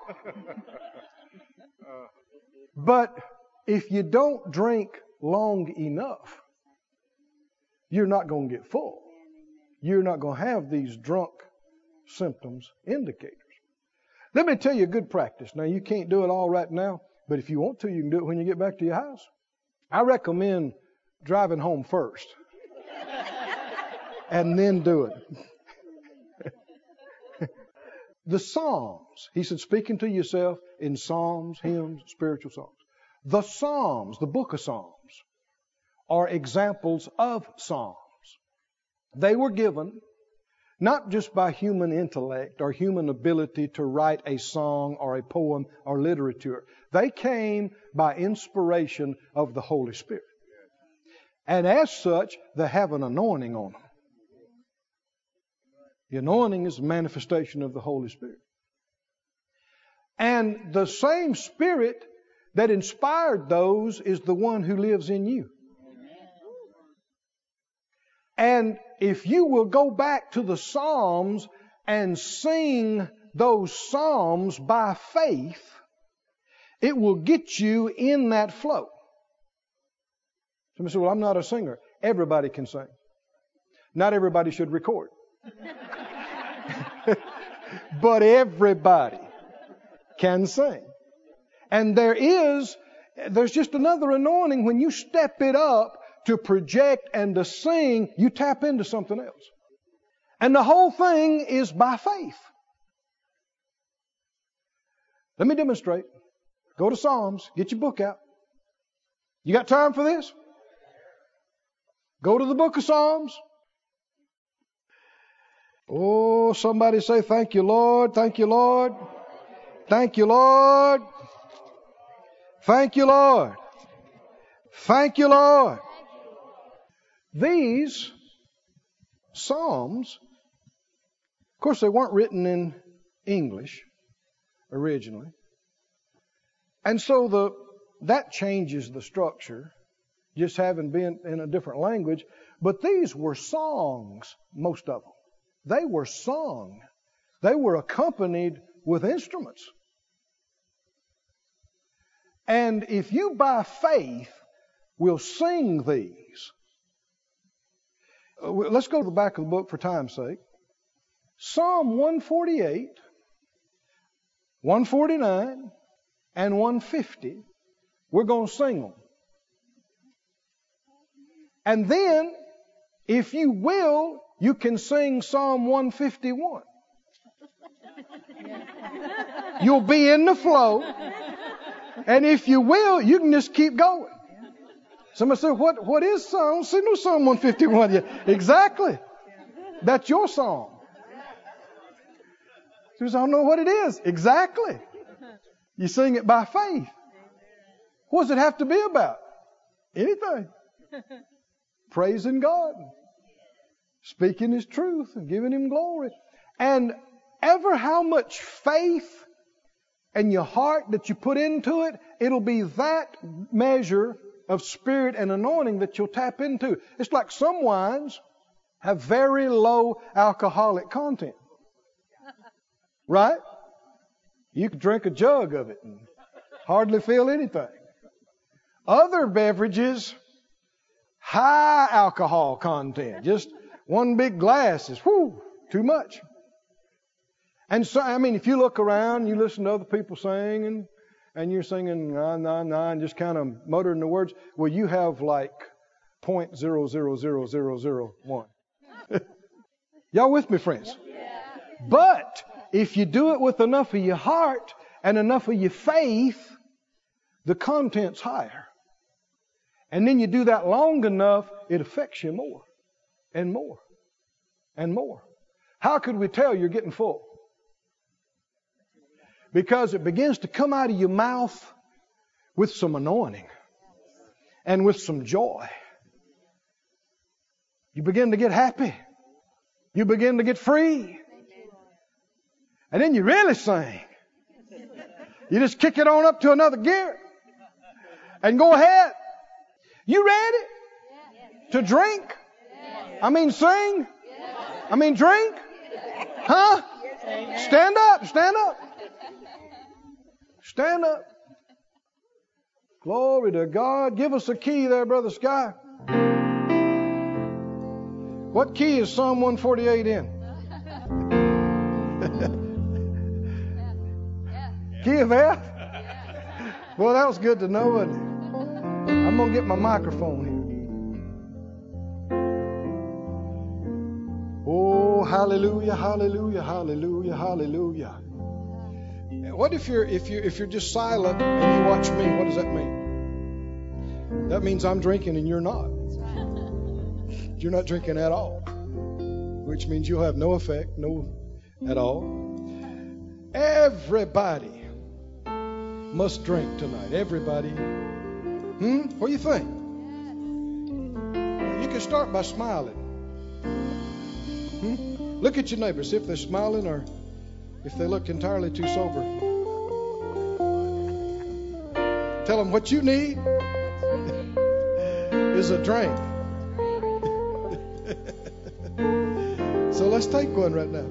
But if you don't drink long enough, you're not going to get full. You're not going to have these drunk symptoms indicators. Let me tell you a good practice. Now, you can't do it all right now, but if you want to, you can do it when you get back to your house. I recommend driving home first and then do it. The Psalms, he said, speaking to yourself in psalms, hymns, spiritual songs. The Psalms, the book of Psalms, are examples of psalms. They were given not just by human intellect or human ability to write a song or a poem or literature. They came by inspiration of the Holy Spirit. And as such, they have an anointing on them. The anointing is a manifestation of the Holy Spirit. And the same Spirit that inspired those is the one who lives in you. And if you will go back to the Psalms and sing those Psalms by faith, it will get you in that flow. Somebody said, well, I'm not a singer. Everybody can sing. Not everybody should record. But everybody can sing. And there is, there's just another anointing. When you step it up to project and to sing, you tap into something else. And the whole thing is by faith. Let me demonstrate. Go to Psalms. Get your book out. You got time for this? Go to the book of Psalms. Oh, somebody say, thank you, Lord. Thank you, Lord. Thank you, Lord. Thank you, Lord. Thank you, Lord. These Psalms, of course, they weren't written in English originally. And so the that changes the structure, just having been in a different language. But these were songs, most of them. They were sung. They were accompanied with instruments. And if you by faith will sing these, let's go to the back of the book for time's sake. Psalm one forty-eight, one forty-nine, and one fifty, we're going to sing them. And then, if you will, you can sing Psalm one fifty-one. You'll be in the flow. And if you will, you can just keep going. Somebody said, what, what is Psalm? I don't see no Psalm one fifty-one yet. Exactly. That's your song. I don't know what it is. Exactly. You sing it by faith. What does it have to be about? Anything. Praising God. Speaking His truth and giving Him glory. And ever how much faith and your heart that you put into it, it'll be that measure of spirit and anointing that you'll tap into. It's like some wines have very low alcoholic content. Right? You can drink a jug of it and hardly feel anything. Other beverages, high alcohol content. Just one big glass is, whew, too much. And so, I mean, if you look around, you listen to other people sing, and and you're singing nah, nah, nah, and just kind of muttering the words, well, you have like zero point zero zero zero zero zero one. Y'all with me, friends? Yeah. But if you do it with enough of your heart and enough of your faith, the content's higher. And then you do that long enough, it affects you more and more and more. How could we tell you're getting full? Because it begins to come out of your mouth with some anointing and with some joy. You begin to get happy. You begin to get free. And then you really sing. You just kick it on up to another gear and go ahead. You ready to drink? I mean sing? I mean drink? Huh? Stand up, stand up. Stand up. Glory to God. Give us a key there, Brother Sky. What key is Psalm one forty-eight in? Yeah. Yeah. Key of F? Yeah. Well, that was good to know, wasn't it? I'm going to get my microphone here. Oh, hallelujah, hallelujah, hallelujah, hallelujah. What if you're if you if you're just silent and you watch me? What does that mean? That means I'm drinking and you're not. You're not drinking at all, which means you'll have no effect, no at all. Everybody must drink tonight. Everybody. Hmm. What do you think? You can start by smiling. Hmm? Look at your neighbor, see if they're smiling or if they look entirely too sober. Tell them what you need is a drink. So let's take one right now.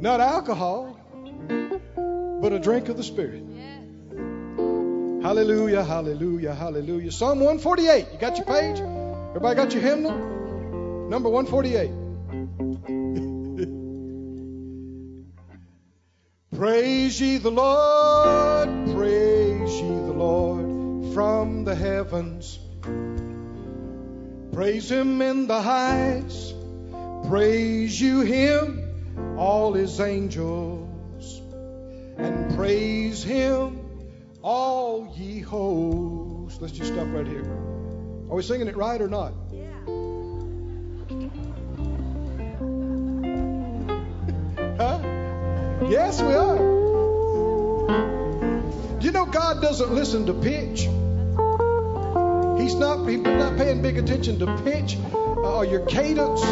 Not alcohol, but a drink of the Spirit. Hallelujah, hallelujah, hallelujah. Psalm one forty-eight. You got your page? Everybody got your hymnal? Number one forty-eight. Praise ye the Lord, praise ye the Lord from the heavens. Praise him in the heights, praise you him, all his angels. And praise him, all ye hosts. Let's just stop right here. Are we singing it right or not? Yeah. Huh? Yes, we are. You know, God doesn't listen to pitch. He's not, he's not paying big attention to pitch or your cadence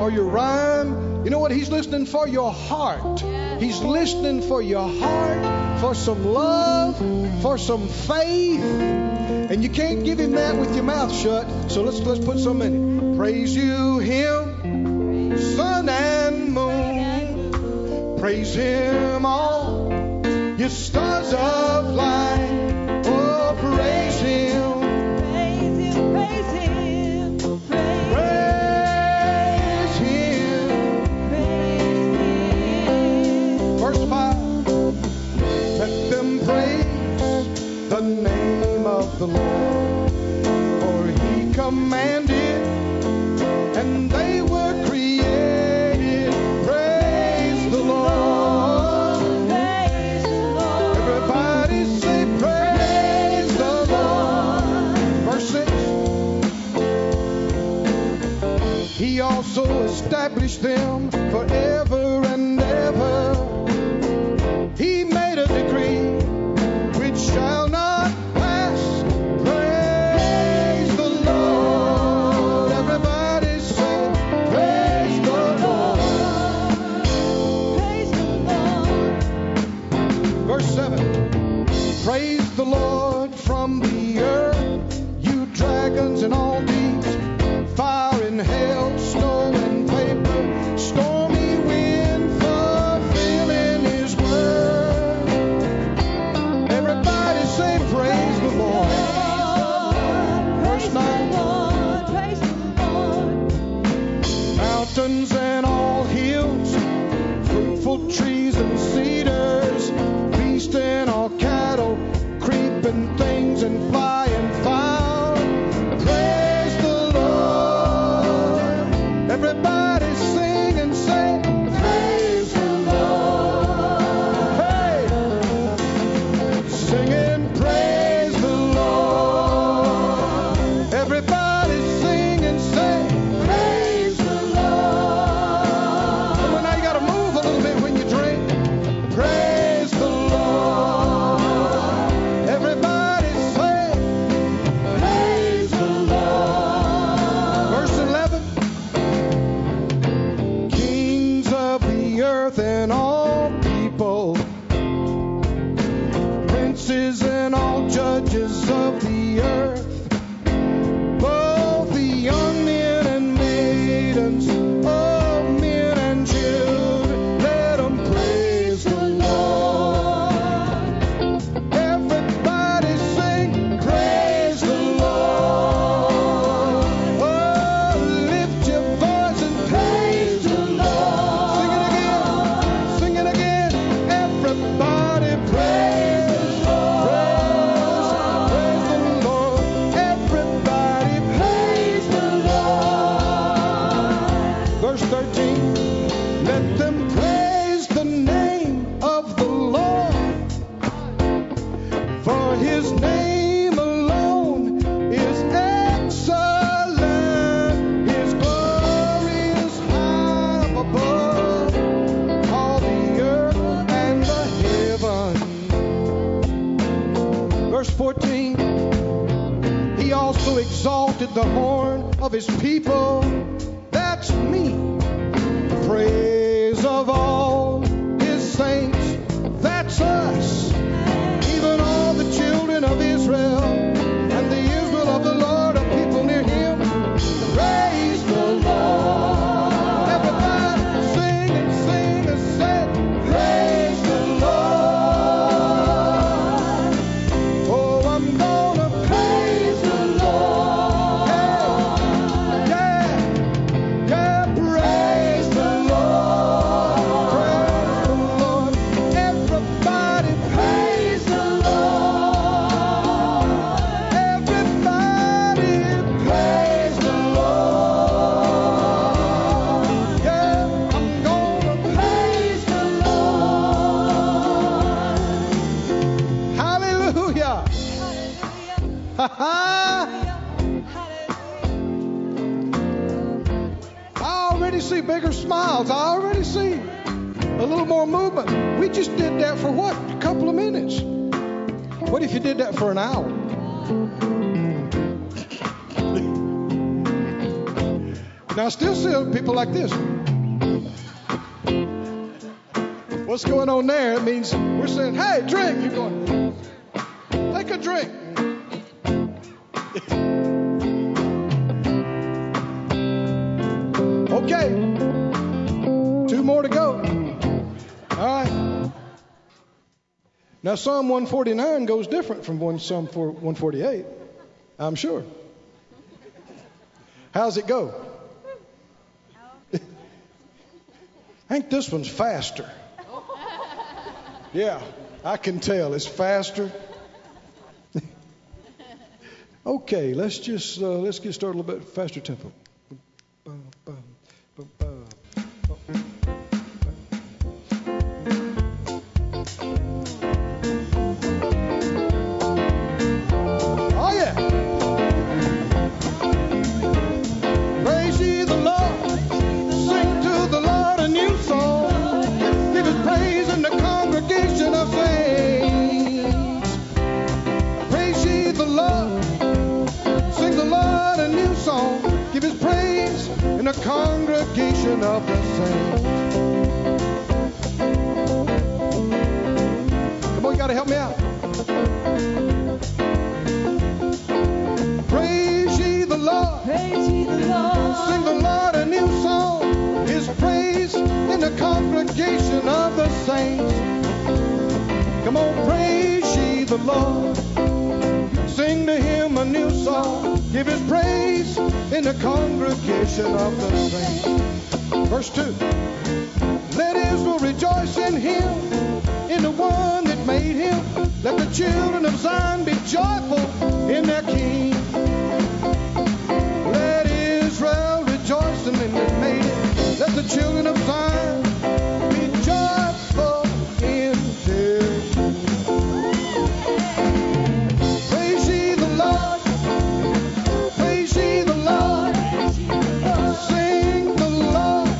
or your rhyme. You know what? He's listening for your heart. He's listening for your heart, for some love, for some faith. And you can't give him that with your mouth shut. So let's let's put some in it. Praise you, him, sun and moon. Praise him, all your stars of light. Oh, praise him. Praise him, praise him, praise him. Verse five, let them praise the name of the Lord, for he commanded, and they were created. Praise the Lord, praise the Lord. Everybody say praise the Lord. Verse six. He also established them forever and ever. He made a decree which shall not pass. Praise the Lord. Everybody sing, praise the Lord. Praise the Lord. Verse seven. Praise the Lord from the earth, you dragons and all these. Fire and hail, snow and paper, stormy wind, fulfilling his word. Everybody say, praise the Lord. Verse nine. Mountains and all hills, fruitful trees and cedars, beasts and all cattle, creeping things and flying fowl. Praise the Lord. Everybody sing and say, praise the Lord. Hey, singing, praise the Lord. Everybody sing and say, praise the Lord. Well, now you got to move a little bit when you drink. Praise the Lord. Everybody say, praise the Lord. Verse eleven. Earth and all people, princes and all judges of the earth, both the young men and maidens, old men and children, let them praise the Lord. Everybody sing, praise the Lord. Oh, lift your voice and praise the Lord. Everybody praise the Lord. Praise the Lord. Everybody praise the Lord. Verse thirteen. Let them praise the name of the Lord, for his name alone is excellent, his glory is high above all the earth and the heaven. Verse fourteen. He also exalted the horn of his people, that's me, the praise of all his saints, that's us, even all the children of Israel and the Israel of the Lord, a people near him. Praise the Lord. Everybody sing and sing and sing. Praise the Lord. Oh, I'm gonna praise the Lord. Yeah, yeah, praise the Lord. I already see bigger smiles. I already see a little more movement. We just did that for what? A couple of minutes. What if you did that for an hour? Now, I still see people like this. What's going on there? It means we're saying, hey, drink. You're going, take a drink. Okay. Two more to go. All right. Now, Psalm one forty-nine goes different from one Psalm one forty-eight, I'm sure. How's it go? I think this one's faster. Yeah, I can tell it's faster. Okay, let's just uh, let's get started a little bit faster tempo. Oh yeah! Praise ye the Lord, sing to the Lord a new song. Give His praise in the congregation of saints. Praise ye the Lord, sing the Lord a new song. Give His praise in a congregation of the saints. Come on, you gotta help me out. Praise ye the Lord. Praise ye the Lord. Sing the Lord a new song. His praise in the congregation of the saints. Come on, praise ye the Lord. Sing to Him a new song. Give His praise in the congregation of the saints. Verse two. Let Israel rejoice in Him, in the one that made Him. Let the children of Zion be joyful in their King. Let Israel rejoice in Him that made Him. Let the children of Zion be joyful in their King. Praise ye the Lord. Praise ye the Lord, sing the Lord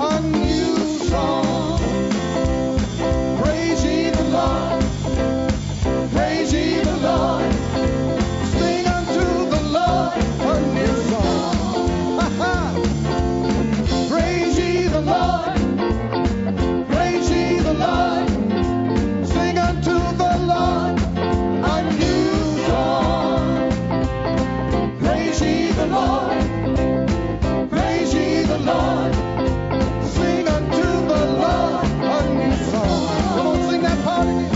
a new song. Praise ye the Lord, praise ye the Lord, sing unto the Lord a new song. Praise ye the Lord, praise ye the Lord, sing unto the Lord a new song. Praise ye the Lord, praise ye the Lord, sing unto the Lord a new song. Come on, sing that part again.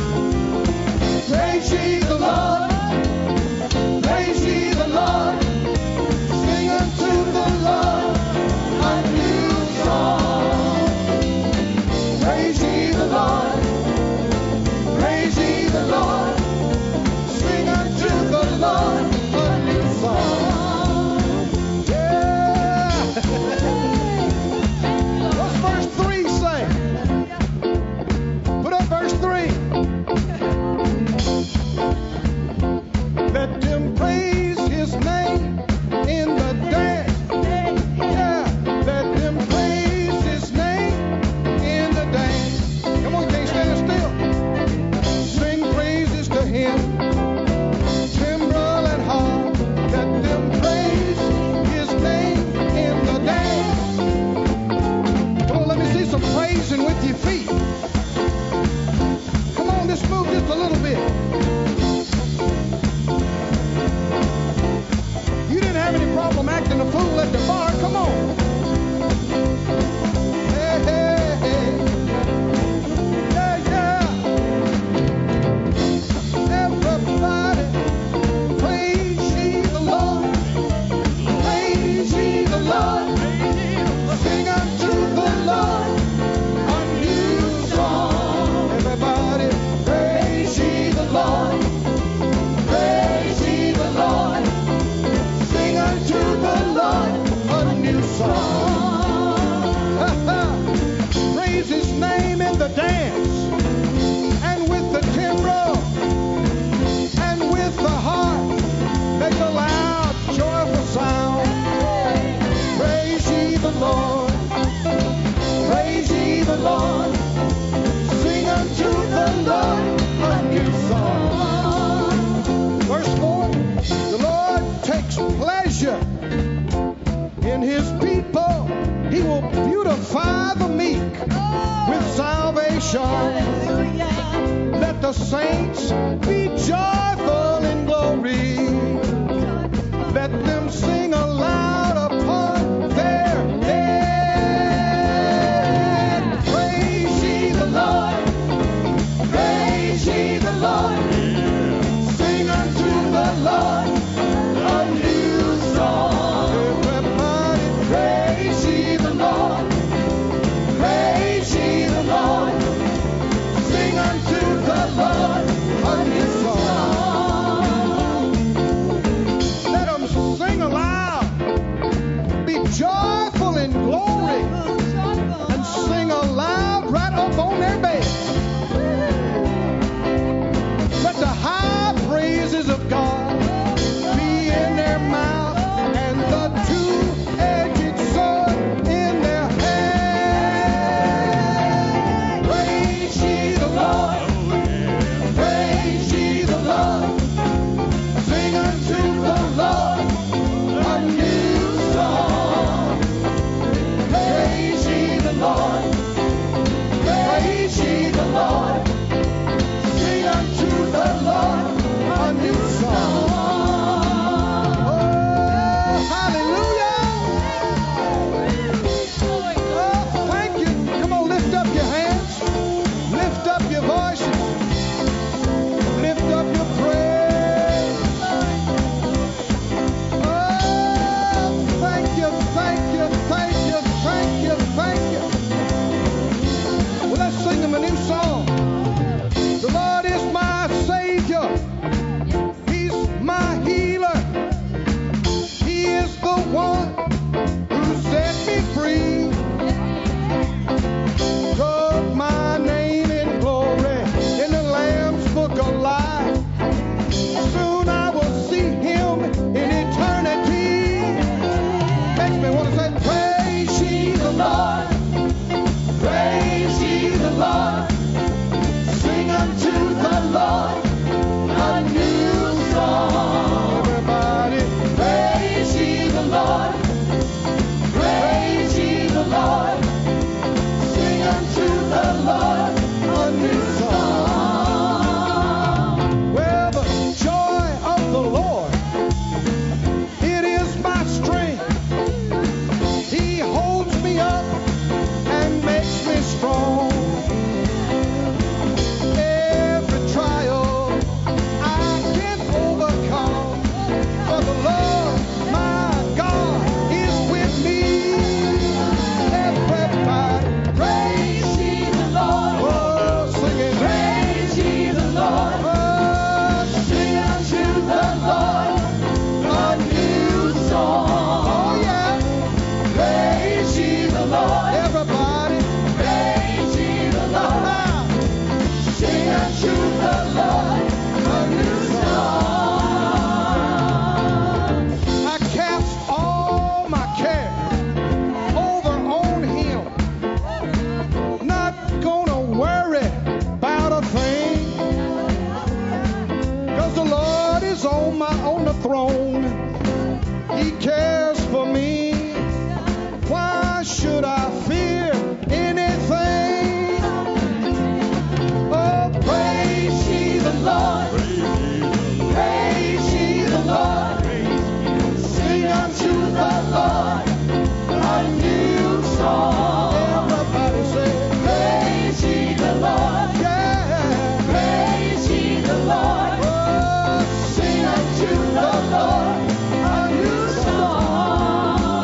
Praise ye the Lord, praise ye the Lord, sing unto the Lord a new song. Praise ye the Lord, praise ye the Lord, sing unto the Lord a new song. Verse three. salvation. Hallelujah. Let the saints be joyful in glory. Let them sing aloud upon their head. Praise ye the Lord. Praise ye the Lord. Sing unto the Lord a new song. Everybody, praise ye the Lord. Praise ye the Lord. Sing unto the Lord a new song. Joyful in glory, joyful, joyful. And sing aloud right up on their beds. Let the high praises of God be in their mouth and the two-edged sword in their hand. Praise ye the Lord, praise ye the Lord, sing unto the Lord. Lord, praise ye the Lord, sing unto the Lord a new song. Oh, hallelujah! Oh, thank you. Come on, lift up your hands, lift up your voices, lift up your praise. Oh, thank you, thank you, thank you, thank you, thank you. Sing them a new song. The Lord is my Savior. He's my healer. He is the one who set me free. Wrote my name in glory in the Lamb's Book of Life. Soon I will see Him in eternity. Makes me want to say, praise ye the Lord. Praise ye the Lord, sing unto the Lord a new song. Everybody, praise ye the Lord, praise ye the Lord, sing unto the Lord a new song. Well, the joy of the Lord, it is my strength. He holds me up. Strong. Every trial I can overcome, for the Lord my God is with me. Everybody, praise ye the Lord. Oh, sing it. Praise ye the Lord. Oh, sing unto the Lord a new song. Oh yeah. Praise ye the Lord. Everybody. Sing unto the Lord a new song. I cast all my care over on Him. Not gonna worry about a thing, 'cause the Lord is on my on the throne. He cares for me. Why should I fear anything? Praise ye the Lord, praise ye the Lord, sing unto the Lord a new song. Everybody say, praise ye the Lord, yeah. Praise ye the Lord, oh, sing unto the Lord a new song.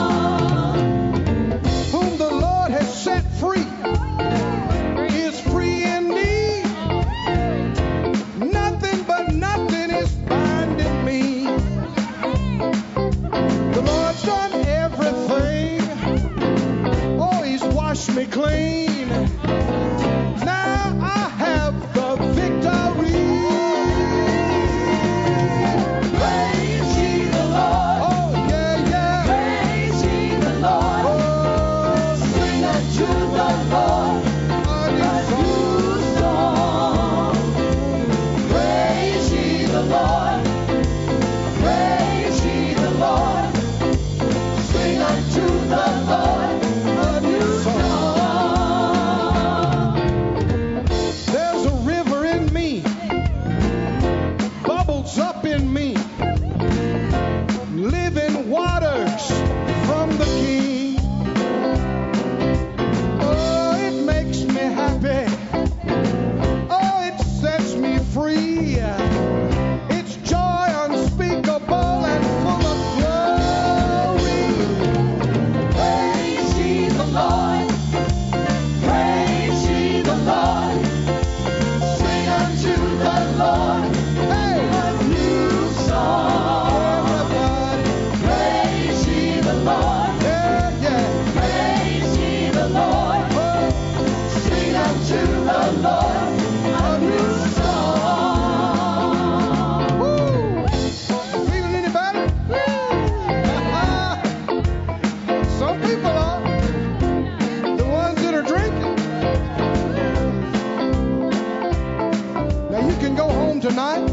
home tonight,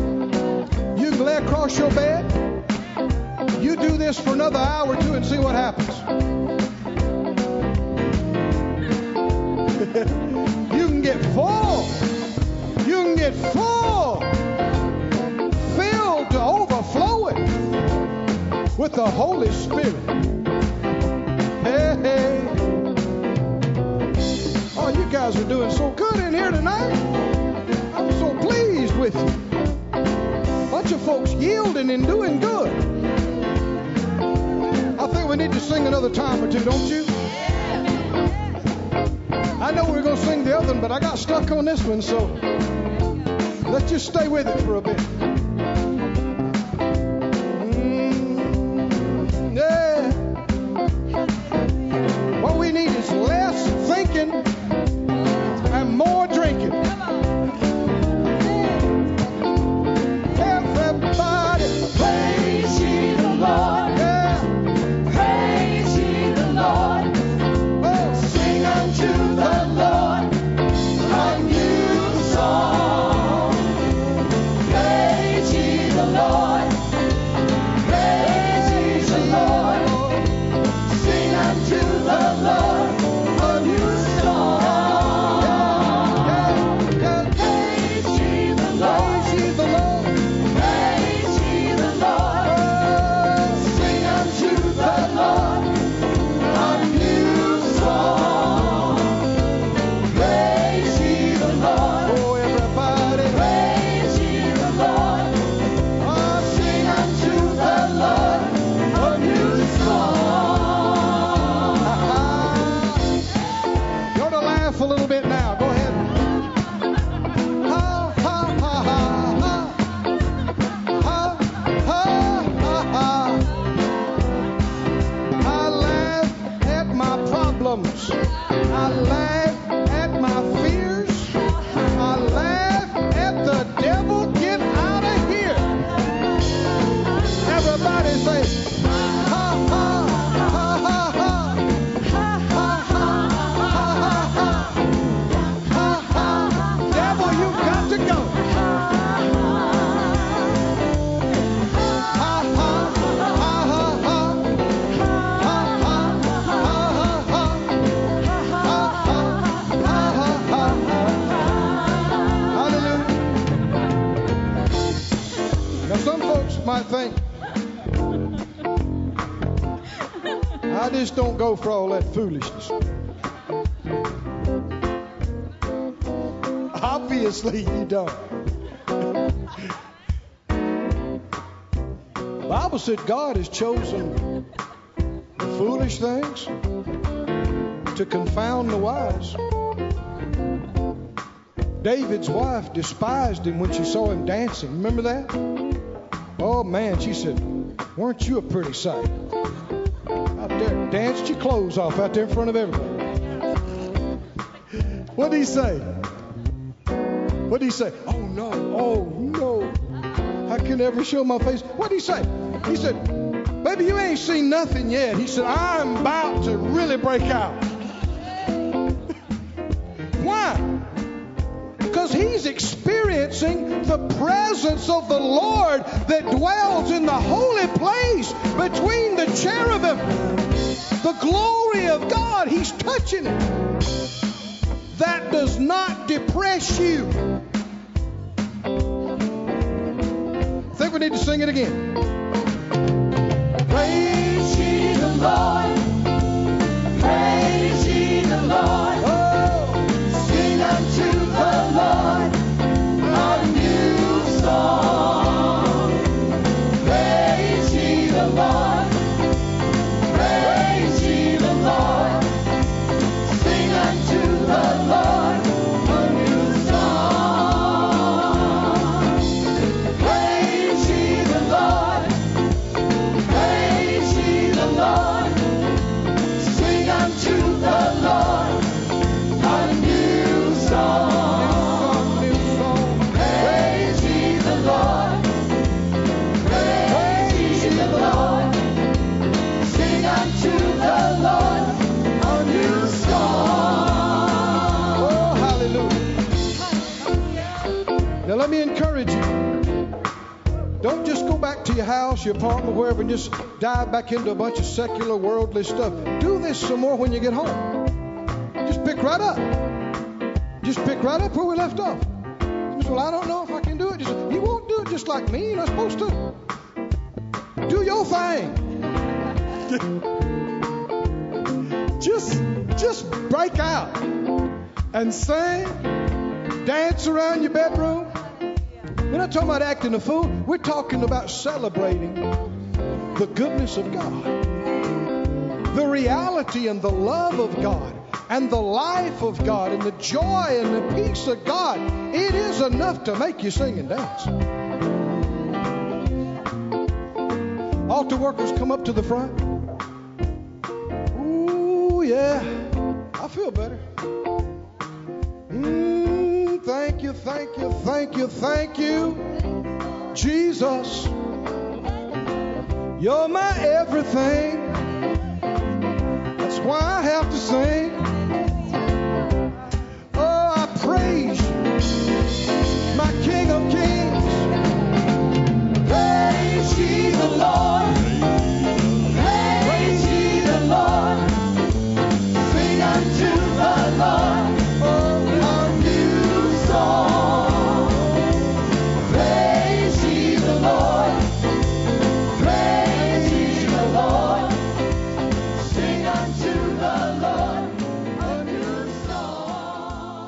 you can lay across your bed. You do this for another hour or two and see what happens. You can get full. You can get full. Filled to overflowing with the Holy Spirit. Hey, hey. Oh, you guys are doing so good in here tonight. I'm so pleased with you. Bunch of folks yielding and doing good. I think we need to sing another time or two, don't you? I know we were going to sing the other one, but I got stuck on this one, so let's just stay with it for a bit. Mm, yeah. What we need is less thinking and more drinking. Everybody, praise ye the Lord. Don't go for all that foolishness. Obviously you don't. The Bible said God has chosen the foolish things to confound the wise. David's wife despised him when she saw him dancing. Remember that? Oh man, she said, weren't you a pretty sight? Danced your clothes off out there in front of everybody. What did he say? What did he say? Oh, no. Oh, no. I can never show my face. What did he say? He said, baby, you ain't seen nothing yet. He said, I'm about to really break out. Why? Because he's experiencing the presence of the Lord that dwells in the holy place between the cherubim. The glory of God, he's touching it. That does not depress you. I think we need to sing it again. Praise ye the Lord. Praise ye the Lord. Oh, sing unto the Lord a new song. Praise ye the Lord. Praise ye the Lord. Don't just go back to your house, your apartment, wherever, and just dive back into a bunch of secular, worldly stuff. Do this some more when you get home. Just pick right up. Just pick right up where we left off. Well, I don't know if I can do it. Just, you won't do it just like me. You're not supposed to. Do your thing. just, just break out and sing, dance around your bedroom. We're not talking about acting a fool. We're talking about celebrating the goodness of God, the reality and the love of God, and the life of God, and the joy and the peace of God. It is enough to make you sing and dance. Altar workers, come up to the front. Ooh, yeah. I feel better. Mm, thank you, thank you, thank you, thank you, Jesus. You're my everything. That's why I have to sing. Oh, I praise you, my King of Kings. Praise ye the Lord. Praise ye the Lord. Sing unto the Lord a new song. Praise ye the Lord. Praise ye the Lord. Sing unto the Lord a new song.